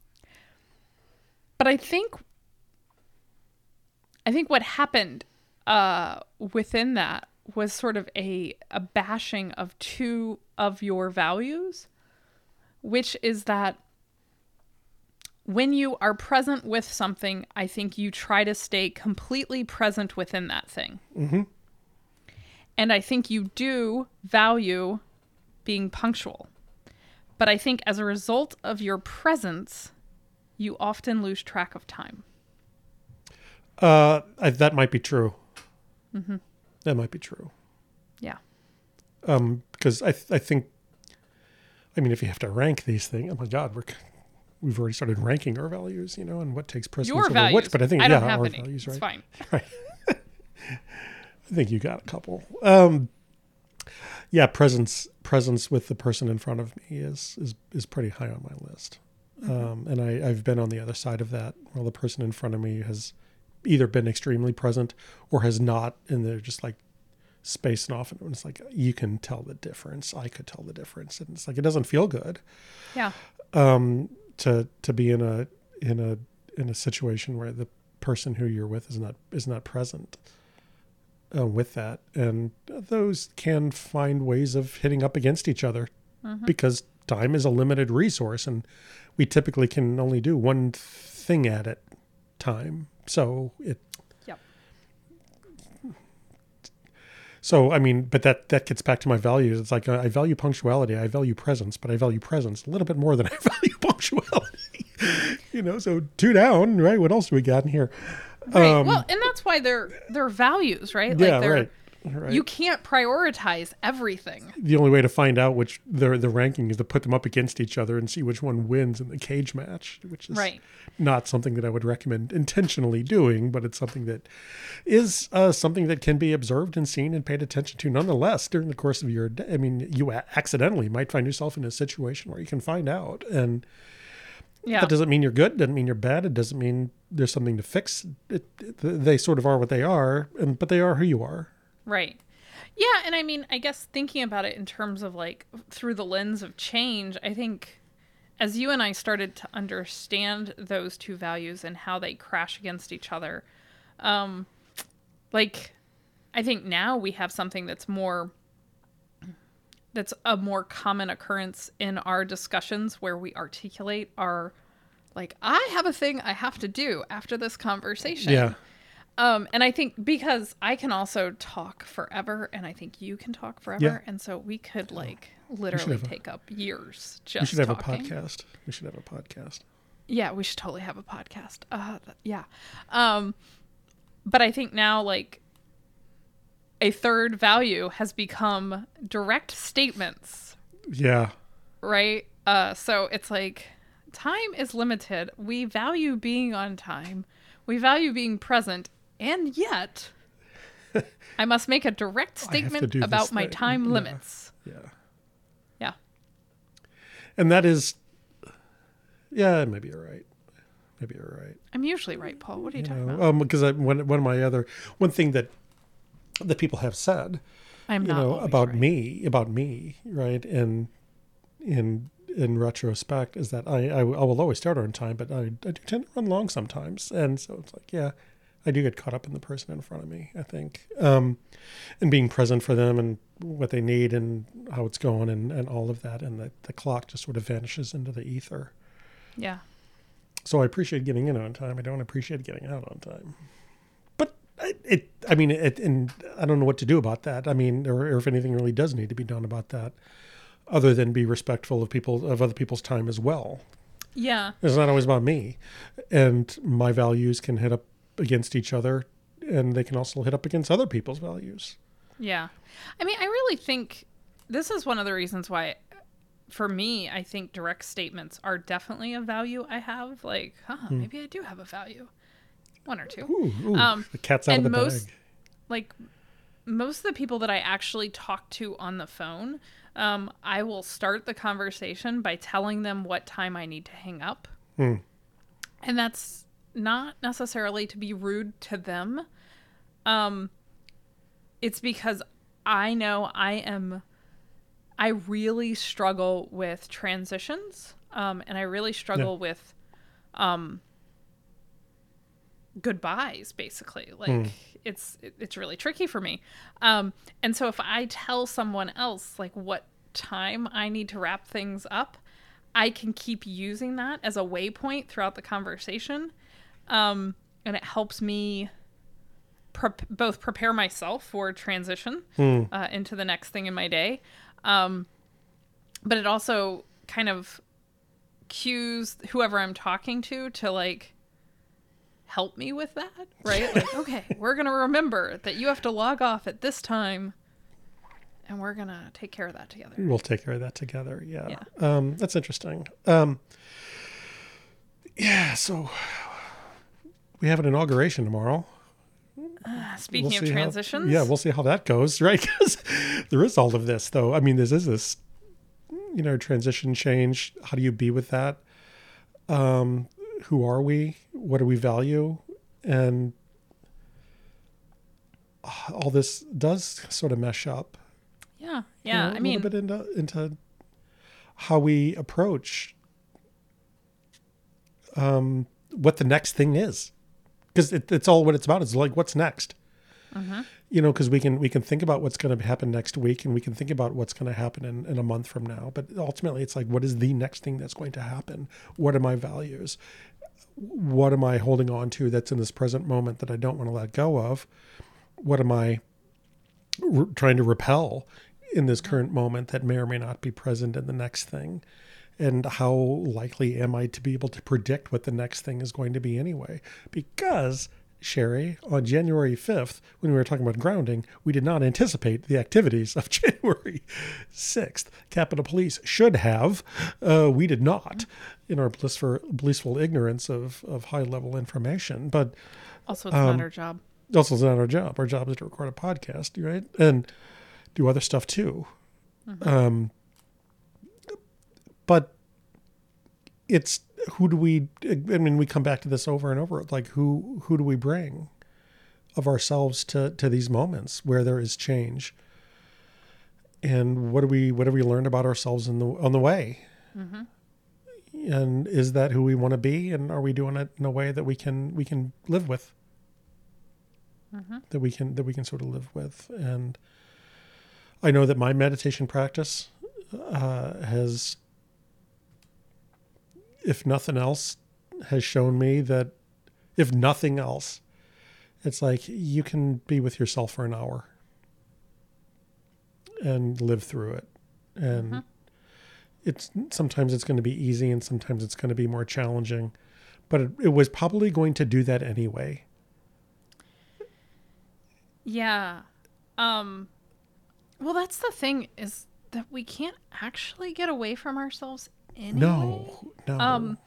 But I think, I think what happened uh, within that was sort of a, a bashing of two of your values, which is that when you are present with something, I think you try to stay completely present within that thing. Mm-hmm. And I think you do value being punctual. But I think as a result of your presence... you often lose track of time. Uh, I, that might be true. Mm-hmm. That might be true. Yeah. Um, because I, th- I think, I mean, if you have to rank these things, oh my God, we're we've already started ranking our values, you know, and what takes precedence your over values. Which. But I think I yeah, don't have our any. Values, right? It's fine. Right. I think you got a couple. Um, yeah, presence presence with the person in front of me is is is pretty high on my list. Um, and I, I've been on the other side of that where the person in front of me has either been extremely present or has not. And they're just like spacing off. And it's like, you can tell the difference. I could tell the difference. And it's like, it doesn't feel good. Yeah. Um, to, to be in a, in a, in a situation where the person who you're with is not, is not present uh, with that. And those can find ways of hitting up against each other mm-hmm. because time is a limited resource and we typically can only do one thing at it time. So it, yep. So, I mean, but that, that gets back to my values. It's like, I value punctuality. I value presence, but I value presence a little bit more than I value punctuality, you know? So two down, right? What else do we got in here? Right. Um, well, and that's why they're, they're values, right? Yeah, like they're, right. Right. You can't prioritize everything. The only way to find out which the the ranking is to put them up against each other and see which one wins in the cage match, which is right. not something that I would recommend intentionally doing, but it's something that is uh, something that can be observed and seen and paid attention to nonetheless during the course of your day. I mean, you accidentally might find yourself in a situation where you can find out. And yeah. that doesn't mean you're good. Doesn't mean you're bad. It doesn't mean there's something to fix. It, it, they sort of are what they are, and but they are who you are. Right. Yeah. And I mean, I guess thinking about it in terms of like through the lens of change, I think as you and I started to understand those two values and how they crash against each other, um, like I think now we have something that's more, that's a more common occurrence in our discussions where we articulate our, like, I have a thing I have to do after this conversation. Yeah. Um, and I think because I can also talk forever and I think you can talk forever. Yeah. And so we could like literally take a, up years just talking. We should have talking. a podcast. We should have a podcast. Yeah, we should totally have a podcast. Uh, yeah. Um, but I think now like a third value has become direct statements. Yeah. Right? Uh, so it's like time is limited. We value being on time. We value being present. And yet, I must make a direct statement about my thing. time yeah. limits. Yeah. Yeah. And that is, yeah, maybe you're right. Maybe you're right. I'm usually right, Paul. What are you, you talking know, about? Because um, one, one of my other, one thing that that people have said, I'm you not know, about right. me, about me, right? And in in retrospect is that I, I, I will always start on time, but I, I do tend to run long sometimes. And so it's like, yeah. I do get caught up in the person in front of me, I think, um, and being present for them and what they need and how it's going and, and all of that. And the, the clock just sort of vanishes into the ether. Yeah. So I appreciate getting in on time. I don't appreciate getting out on time. But it, it I mean, it, and I don't know what to do about that. I mean, or, or if anything really does need to be done about that, other than be respectful of people, of other people's time as well. Yeah. It's not always about me. And my values can hit up against each other, and they can also hit up against other people's values. Yeah. I mean, I really think this is one of the reasons why, for me, I think direct statements are definitely a value I have. Like, huh, hmm. maybe I do have a value. One or two. Ooh, ooh, um, the cat's out of the most, bag. Like, most of the people that I actually talk to on the phone, um, I will start the conversation by telling them what time I need to hang up. Hmm. And that's not necessarily to be rude to them. Um, it's because I know I am, I really struggle with transitions. Um, and I really struggle yeah. with, um, goodbyes basically. Like mm. it's, it, it's really tricky for me. Um, and so if I tell someone else like what time I need to wrap things up, I can keep using that as a waypoint throughout the conversation. Um, and it helps me pre- both prepare myself for transition mm. uh, into the next thing in my day. Um, but it also kind of cues whoever I'm talking to to like help me with that, right? Like, okay, we're going to remember that you have to log off at this time and we're going to take care of that together. We'll take care of that together. Yeah. yeah. Um, that's interesting. Um, yeah. So we have an inauguration tomorrow. Uh, speaking we'll of transitions. How, yeah, we'll see how that goes, right? Because there is all of this, though. I mean, this is this, you know, transition change. How do you be with that? Um, who are we? What do we value? And all this does sort of mesh up. Yeah, yeah. You know, I mean, a little bit into, into how we approach um, what the next thing is. Because it, it's all what it's about. It's like, what's next? Mm-hmm. You know, because we can we can think about what's going to happen next week, and we can think about what's going to happen in, in a month from now. But ultimately, it's like, what is the next thing that's going to happen? What are my values? what am I holding on to that's in this present moment that I don't want to let go of? What am I re- trying to repel in this current moment that may or may not be present in the next thing? And how likely am I to be able to predict what the next thing is going to be anyway? Because, Sherry, on January fifth, when we were talking about grounding, we did not anticipate the activities of January sixth. Capitol Police should have. Uh, we did not, in our blissful, blissful ignorance of, of high-level information. But also, it's um, not our job. Also, it's not our job. Our job is to record a podcast, right? And do other stuff, too. Mm-hmm. Um, but it's... Who do we, I mean, we come back to this over and over, like who, who do we bring of ourselves to, to these moments where there is change? And what do we, what do we learn about ourselves in the, on the way? Mm-hmm. And is that who we want to be? And are we doing it in a way that we can, we can live with, mm-hmm. that we can, that we can sort of live with. And I know that my meditation practice uh, has, if nothing else, has shown me that, if nothing else, it's like you can be with yourself for an hour and live through it. And uh-huh. it's sometimes it's going to be easy and sometimes it's going to be more challenging, but it, it was probably going to do that anyway. Yeah. Um, well, that's the thing, is that we can't actually get away from ourselves anyway. No, no. Um,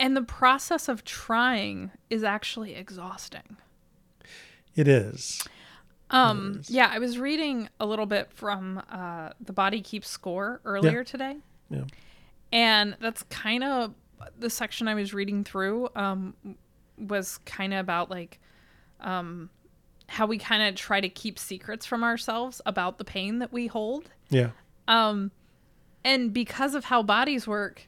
and the process of trying is actually exhausting. It is. Um, it is. Yeah, I was reading a little bit from uh, The Body Keeps Score earlier yeah. today. Yeah. And that's kind of the section I was reading through um, was kind of about like um, how we kind of try to keep secrets from ourselves about the pain that we hold. Yeah. Um. And because of how bodies work,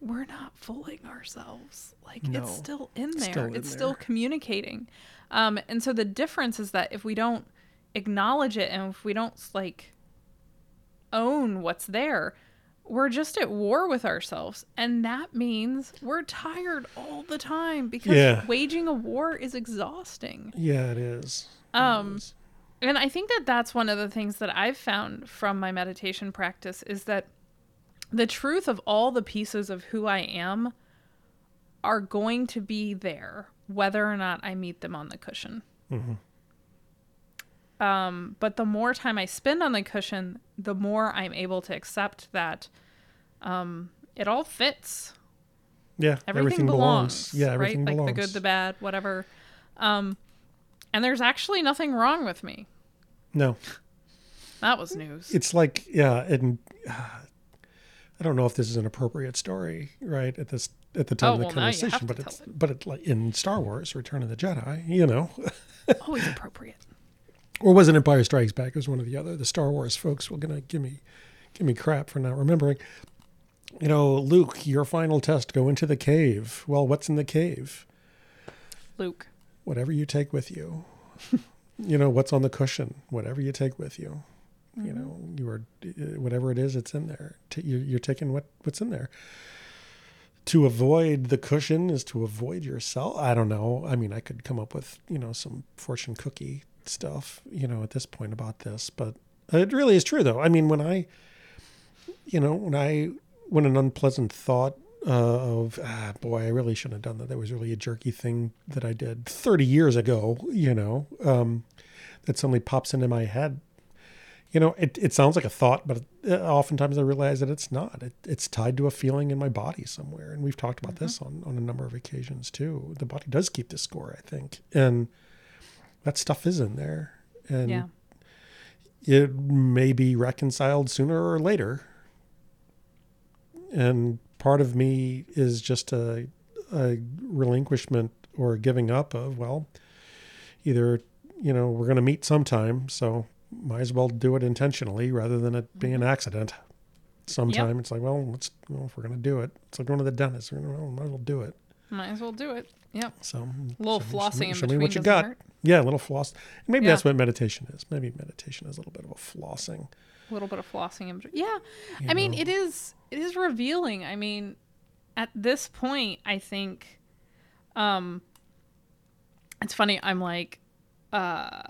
we're not fooling ourselves. Like, no, it's still in there. It's still, in it's there. still communicating. Um, and so the difference is that if we don't acknowledge it and if we don't, like, own what's there, we're just at war with ourselves. And that means we're tired all the time because yeah. waging a war is exhausting. Yeah, it is. It um, is. And I think that that's one of the things that I've found from my meditation practice is that the truth of all the pieces of who I am are going to be there, whether or not I meet them on the cushion. Mm-hmm. Um, but the more time I spend on the cushion, the more I'm able to accept that um, it all fits. Yeah, everything, everything belongs, belongs. Yeah, everything right? belongs. Like the good, the bad, whatever. Um, and there's actually nothing wrong with me. No. That was news. It's like, yeah, and... Uh, I don't know if this is an appropriate story, right, at this at the time oh, of the well, conversation, but it's it. but it's like in Star Wars, Return of the Jedi, you know. Always appropriate. Or was it Empire Strikes Back? It was one or the other. The Star Wars folks were gonna give me give me crap for not remembering. You know, Luke, your final test, go into the cave. Well, what's in the cave? Luke. Whatever you take with you. You know, what's on the cushion? Whatever you take with you. You know, you are, whatever it is, it's in there. You're taking what, what's in there. To avoid the cushion is to avoid yourself. I don't know. I mean, I could come up with, you know, some fortune cookie stuff, you know, at this point about this, but it really is true though. I mean, when I, you know, when I, when an unpleasant thought uh, of, ah, boy, I really shouldn't have done that. That was really a jerky thing that I did thirty years ago, you know, um, that suddenly pops into my head. You know, it, it sounds like a thought, but oftentimes I realize that it's not. It, it's tied to a feeling in my body somewhere. And we've talked about mm-hmm. this on, on a number of occasions, too. The body does keep the score, I think. And that stuff is in there. And yeah. it may be reconciled sooner or later. And part of me is just a, a relinquishment or giving up of, well, either, you know, we're going to meet sometime, so... might as well do it intentionally rather than it being an accident. Sometime yep. it's like, well, let's, well, if we're going to do it, it's like going to the dentist. We're gonna, well, might as well do it. Might as well do it. Yeah. So a little so flossing show me, in show between. Me what you got. Hurt. Yeah, a little floss. Maybe yeah. that's what meditation is. Maybe meditation is a little bit of a flossing. A little bit of flossing in between. Yeah. You I know. mean, it is, it is revealing. I mean, at this point, I think Um, it's funny. I'm like, uh,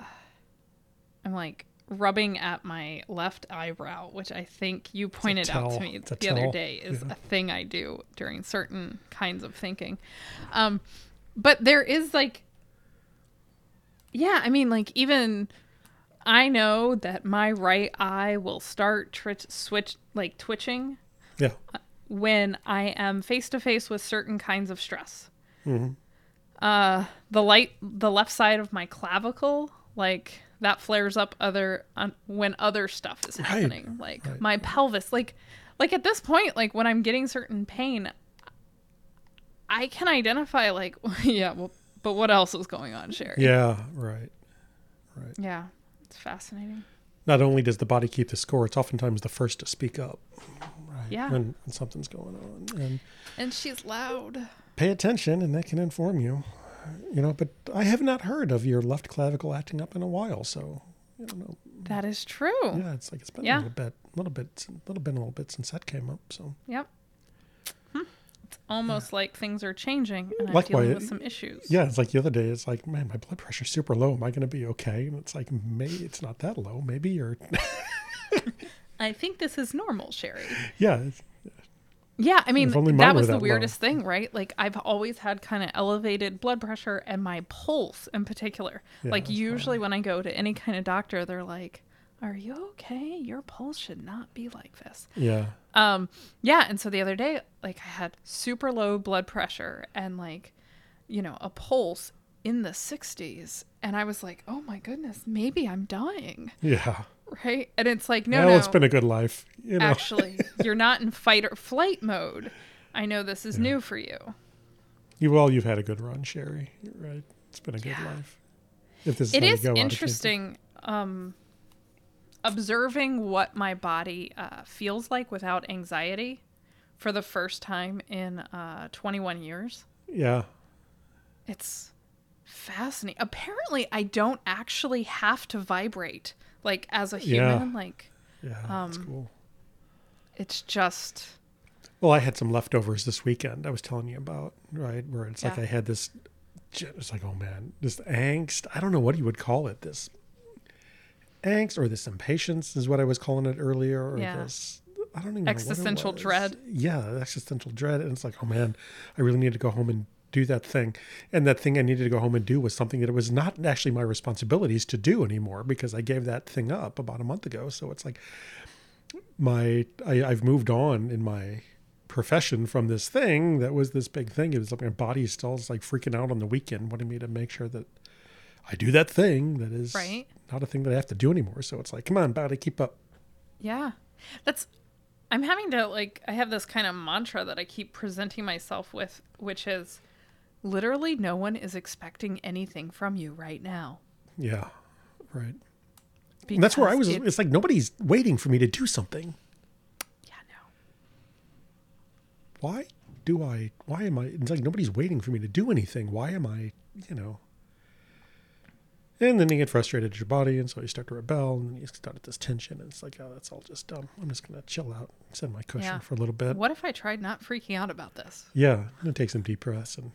I'm like rubbing at my left eyebrow, which I think you pointed out to me the other day is yeah. a thing I do during certain kinds of thinking. Um, but there is like, yeah, I mean, like even I know that my right eye will start tr- switch like twitching yeah. when I am face to face with certain kinds of stress. Mm-hmm. Uh, the light, the left side of my clavicle, like that flares up other um, when other stuff is right. happening, like right. my pelvis, like, like at this point, like when I'm getting certain pain, I can identify like, yeah, well, but what else is going on, Sherry? Yeah. Right. Right. Yeah. It's fascinating. Not only does the body keep the score, it's oftentimes the first to speak up. Right. Yeah. When, when something's going on. And, and she's loud. Pay attention and that can inform you, you know, but I have not heard of your left clavicle acting up in a while. So, I don't know. That is true. Yeah. It's like, it's been yeah. a little bit, a little bit, a little bit, a little bit since that came up. So, yep. Hmm. It's almost yeah. like things are changing and Likewise, I'm dealing with some issues. Yeah. It's like the other day, it's like, man, my blood pressure's super low. Am I going to be okay? And it's like, maybe it's not that low. Maybe you're, I think this is normal, Sherry. Yeah. Yeah, I mean, that was the weirdest thing, right? Like, I've always had kind of elevated blood pressure and my pulse in particular. Like, usually when I go to any kind of doctor, they're like, are you okay? Your pulse should not be like this. Yeah. Um. Yeah, and so the other day, like, I had super low blood pressure and, like, you know, a pulse in the sixties. And I was like, oh, my goodness, maybe I'm dying. Yeah. Right. And it's like, no, well, no, it's been a good life. You know? Actually, you're not in fight or flight mode. I know this is yeah. new for you. You well, you've had a good run, Sherry. You're right. It's been a good yeah. life. If this is it is go interesting um, observing what my body uh, feels like without anxiety for the first time in uh, twenty-one years. Yeah. It's fascinating. Apparently, I don't actually have to vibrate. Like as a human, yeah. like, yeah, that's um, cool. It's just. Well, I had some leftovers this weekend. I was telling you about, right? Where it's yeah. like I had this. It's like, oh man, this angst. I don't know what you would call it. This angst or this impatience is what I was calling it earlier. Or yeah. this. I don't even know. Existential dread. Yeah, existential dread, and it's like, oh man, I really need to go home and do that thing. And that thing I needed to go home and do was something that it was not actually my responsibilities to do anymore because I gave that thing up about a month ago. So it's like my, I, I've moved on in my profession from this thing that was this big thing. It was like my body still is like freaking out on the weekend, wanting me to make sure that I do that thing that is right. not a thing that I have to do anymore. So it's like, come on, body, keep up. Yeah. That's, I'm having to like, I have this kind of mantra that I keep presenting myself with, which is, literally no one is expecting anything from you right now. Yeah, right. And that's where I was. It, it's like nobody's waiting for me to do something. Yeah, no. Why do I, why am I, it's like nobody's waiting for me to do anything. Why am I, you know. And then you get frustrated at your body and so you start to rebel and you start at this tension and it's like, oh, that's all just dumb. I'm just going to chill out, sit in my cushion yeah. for a little bit. What if I tried not freaking out about this? Yeah, and take some deep breaths and.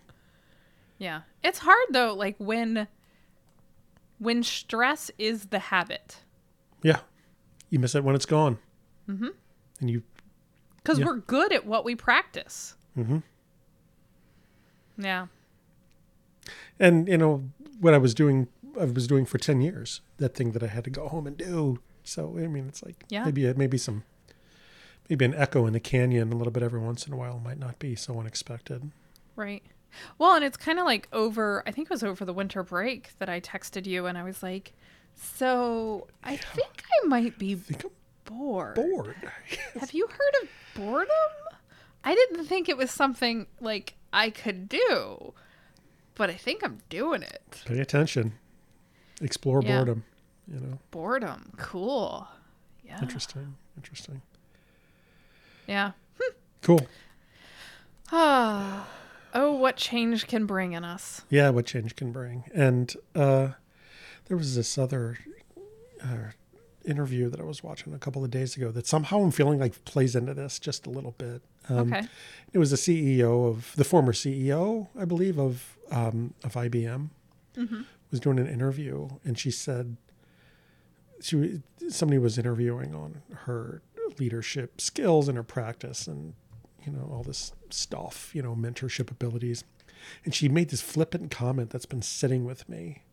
Yeah. It's hard though, like when when stress is the habit. Yeah. You miss it when it's gone. Mm-hmm. And you Because yeah. we're good at what we practice. Mm-hmm. Yeah. And you know, what I was doing I was doing for ten years, that thing that I had to go home and do. So I mean it's like yeah. maybe maybe some maybe an echo in the canyon a little bit every once in a while might not be so unexpected. Right. Well, and it's kind of like over, I think it was over the winter break that I texted you and I was like, so I yeah. think I might be I bored. Bored. Have you heard of boredom? I didn't think it was something like I could do, but I think I'm doing it. Pay attention. Explore yeah. boredom, you know. Boredom. Cool. Yeah. Interesting. Interesting. Yeah. Hm. Cool. Ah. Oh. Oh, what change can bring in us. Yeah, what change can bring. And uh, there was this other uh, interview that I was watching a couple of days ago that somehow I'm feeling like plays into this just a little bit. Um, okay. It was the C E O of, the former C E O, I believe, of um, of I B M mm-hmm. was doing an interview, and she said she somebody was interviewing on her leadership skills and her practice and, you know, all this stuff, you know, mentorship abilities. And she made this flippant comment that's been sitting with me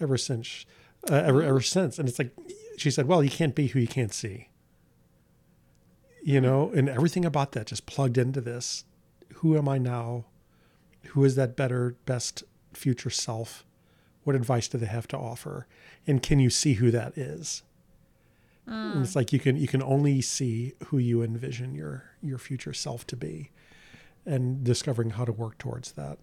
ever since, uh, ever, ever since. And it's like, she said, well, you can't be who you can't see, you know, and everything about that just plugged into this. Who am I now? Who is that better, best future self? What advice do they have to offer? And can you see who that is? Mm. And it's like, you can, you can only see who you envision your, your future self to be, and discovering how to work towards that.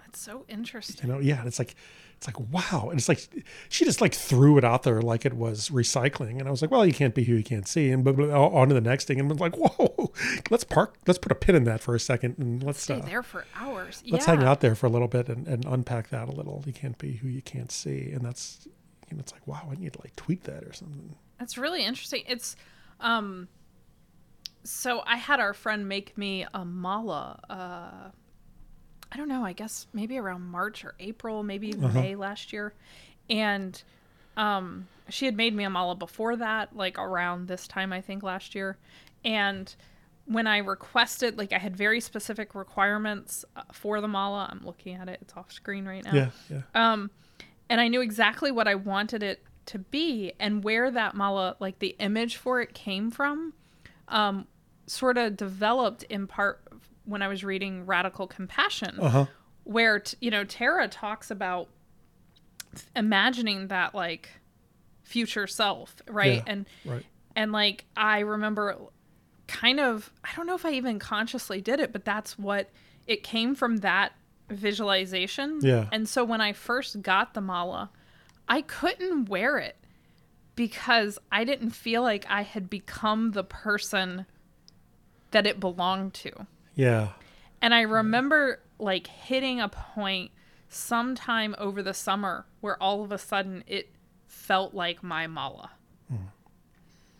That's so interesting. You know, yeah. And it's like, it's like, wow. And it's like, she just like threw it out there like it was recycling. And I was like, well, you can't be who you can't see. And blah, blah, blah, on to the next thing. And I'm like, whoa, let's park, let's put a pin in that for a second. And let's stay uh, there for hours. Let's yeah. hang out there for a little bit and, and unpack that a little. You can't be who you can't see. And that's, you know, it's like, wow, I need to like tweak that or something. That's really interesting. It's, um, so I had our friend make me a mala, uh, I don't know, I guess maybe around March or April, maybe even uh-huh. May last year. And um, she had made me a mala before that, like around this time, I think last year. And when I requested, like I had very specific requirements for the mala. I'm looking at it. It's off screen right now. Yeah, yeah. Um, and I knew exactly what I wanted it to be and where that mala, like the image for it came from. Um, sort of developed in part when I was reading Radical Compassion, uh-huh. where, t- you know, Tara talks about f- imagining that like future self. Right. Yeah, and, right. and like, I remember kind of, I don't know if I even consciously did it, but that's what it came from, that visualization. Yeah. And so when I first got the mala, I couldn't wear it, because I didn't feel like I had become the person that it belonged to. Yeah. And I remember like hitting a point sometime over the summer where all of a sudden it felt like my mala. Mm.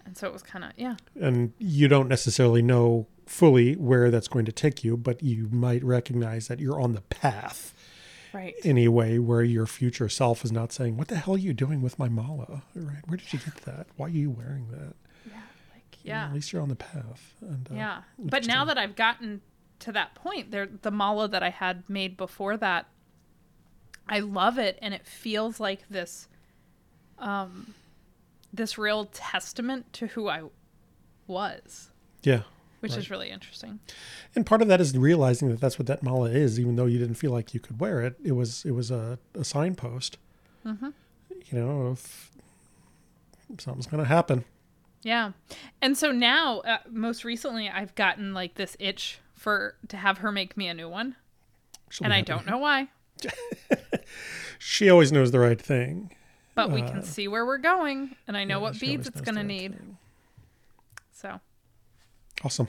And so it was kind of, yeah. And you don't necessarily know fully where that's going to take you, but you might recognize that you're on the path. Right. Anyway, where your future self is not saying, what the hell are you doing with my mala? Right. Where did you get that? Why are you wearing that? Yeah. Like, yeah. You know, at least you're on the path. And, uh, yeah. But now that I've gotten to that point, there, the mala that I had made before that, I love it. And it feels like this, um, this real testament to who I was. Yeah. Which right. is really interesting. And part of that is realizing that that's what that mala is, even though you didn't feel like you could wear it. It was it was a, a signpost. Mm-hmm. You know, if something's going to happen. Yeah. And so now, uh, most recently, I've gotten like this itch for to have her make me a new one. She'll and I don't know why. She always knows the right thing. But uh, we can see where we're going. And I know yeah, what beads it's going to need. Thing. So... Awesome.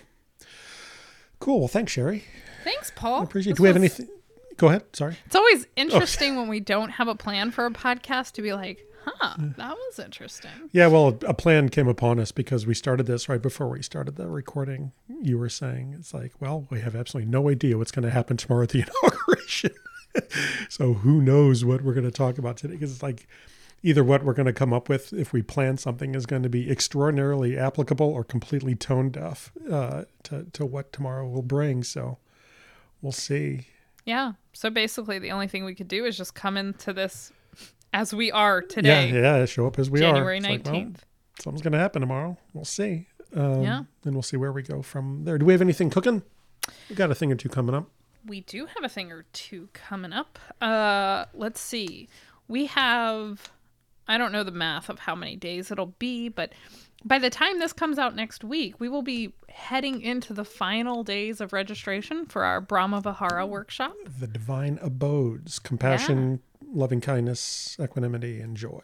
Cool. Well, thanks, Sherry. Thanks, Paul. I appreciate it. Do we have anything? Go ahead. Sorry. It's always interesting oh. when we don't have a plan for a podcast to be like, huh, that was interesting. Yeah, well, a plan came upon us because we started this right before we started the recording. You were saying, it's like, well, we have absolutely no idea what's going to happen tomorrow at the inauguration. So who knows what we're going to talk about today? Because it's like, either what we're going to come up with if we plan something is going to be extraordinarily applicable or completely tone deaf uh, to, to what tomorrow will bring. So we'll see. Yeah. So basically the only thing we could do is just come into this as we are today. Yeah. Yeah. Show up as we January are. January nineteenth. Like, well, something's going to happen tomorrow. We'll see. Um, yeah. And we'll see where we go from there. Do we have anything cooking? We got a thing or two coming up. We do have a thing or two coming up. Uh, let's see. We have... I don't know the math of how many days it'll be, but by the time this comes out next week, we will be heading into the final days of registration for our Brahma Vihara workshop. The Divine Abodes, compassion, yeah. loving kindness, equanimity, and joy.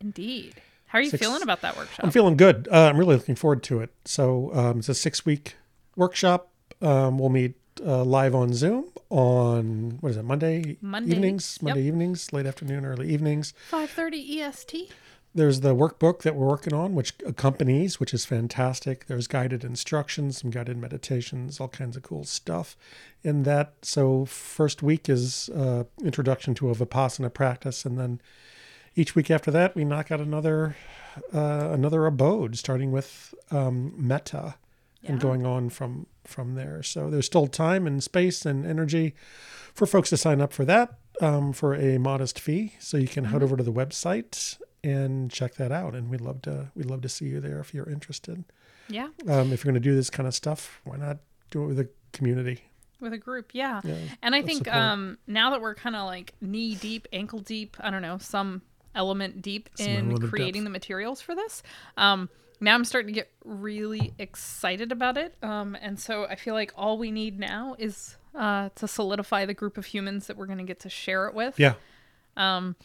Indeed. How are you six, feeling about that workshop? I'm feeling good. Uh, I'm really looking forward to it. So um, it's a six-week workshop. Um, we'll meet uh, live on Zoom. On what is it, Monday, Monday. evenings, Monday yep. evenings, late afternoon, early evenings, five thirty E S T. There's the workbook that we're working on, which accompanies, which is fantastic. There's guided instructions, some guided meditations, all kinds of cool stuff in that. So first week is uh, introduction to a Vipassana practice. And then each week after that, we knock out another uh, another abode, starting with um, Metta yeah. and going on from, from there. So there's still time and space and energy for folks to sign up for that um, for a modest fee. So you can mm-hmm. head over to the website and check that out. And we'd love to, we'd love to see you there if you're interested. Yeah. Um, if you're going to do this kind of stuff, why not do it with a community? With a group. Yeah. yeah and I think um, now that we're kind of like knee deep, ankle deep, I don't know, some element deep some in element creating the materials for this. Um, now I'm starting to get really excited about it. Um, and so I feel like all we need now is uh, to solidify the group of humans that we're going to get to share it with. Yeah. Um,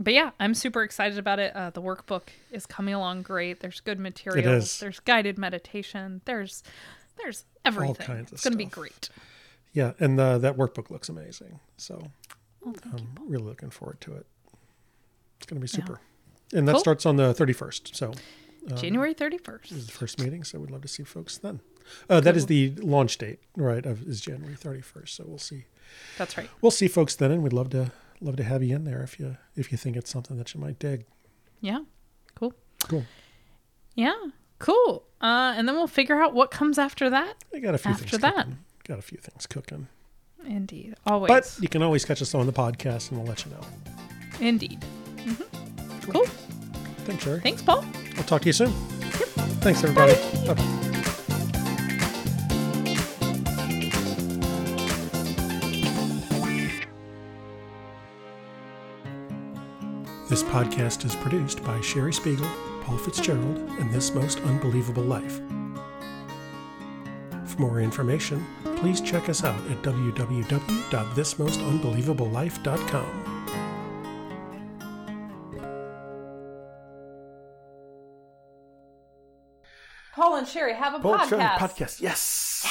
But yeah, I'm super excited about it. Uh, the workbook is coming along great. There's good materials. There's guided meditation. There's there's everything. All kinds of it's going to be great. Yeah, and the, that workbook looks amazing. So oh, I'm you. really looking forward to it. It's going to be super. Yeah. And that cool. starts on the thirty-first. So um, January thirty-first is the first meeting, so we'd love to see folks then. Uh, that cool. is the launch date, right, of is January thirty-first. So we'll see. That's right. We'll see folks then, and we'd love to... Love to have you in there if you if you think it's something that you might dig. Yeah. Cool. Cool. Yeah. Cool. Uh, and then we'll figure out what comes after that. I got a few after things that. Cooking. Got a few things cooking. Indeed. Always. But you can always catch us on the podcast and we'll let you know. Indeed. Mm-hmm. Cool. cool. Thanks, Sherry. Thanks, Paul. I'll talk to you soon. Yep. Thanks, everybody. Bye. Bye-bye. This podcast is produced by Sherry Spiegel, Paul Fitzgerald, and This Most Unbelievable Life. For more information, please check us out at w w w dot this most unbelievable life dot com. Paul and Sherry have a Paul podcast. Paul and Sherry podcast, yes.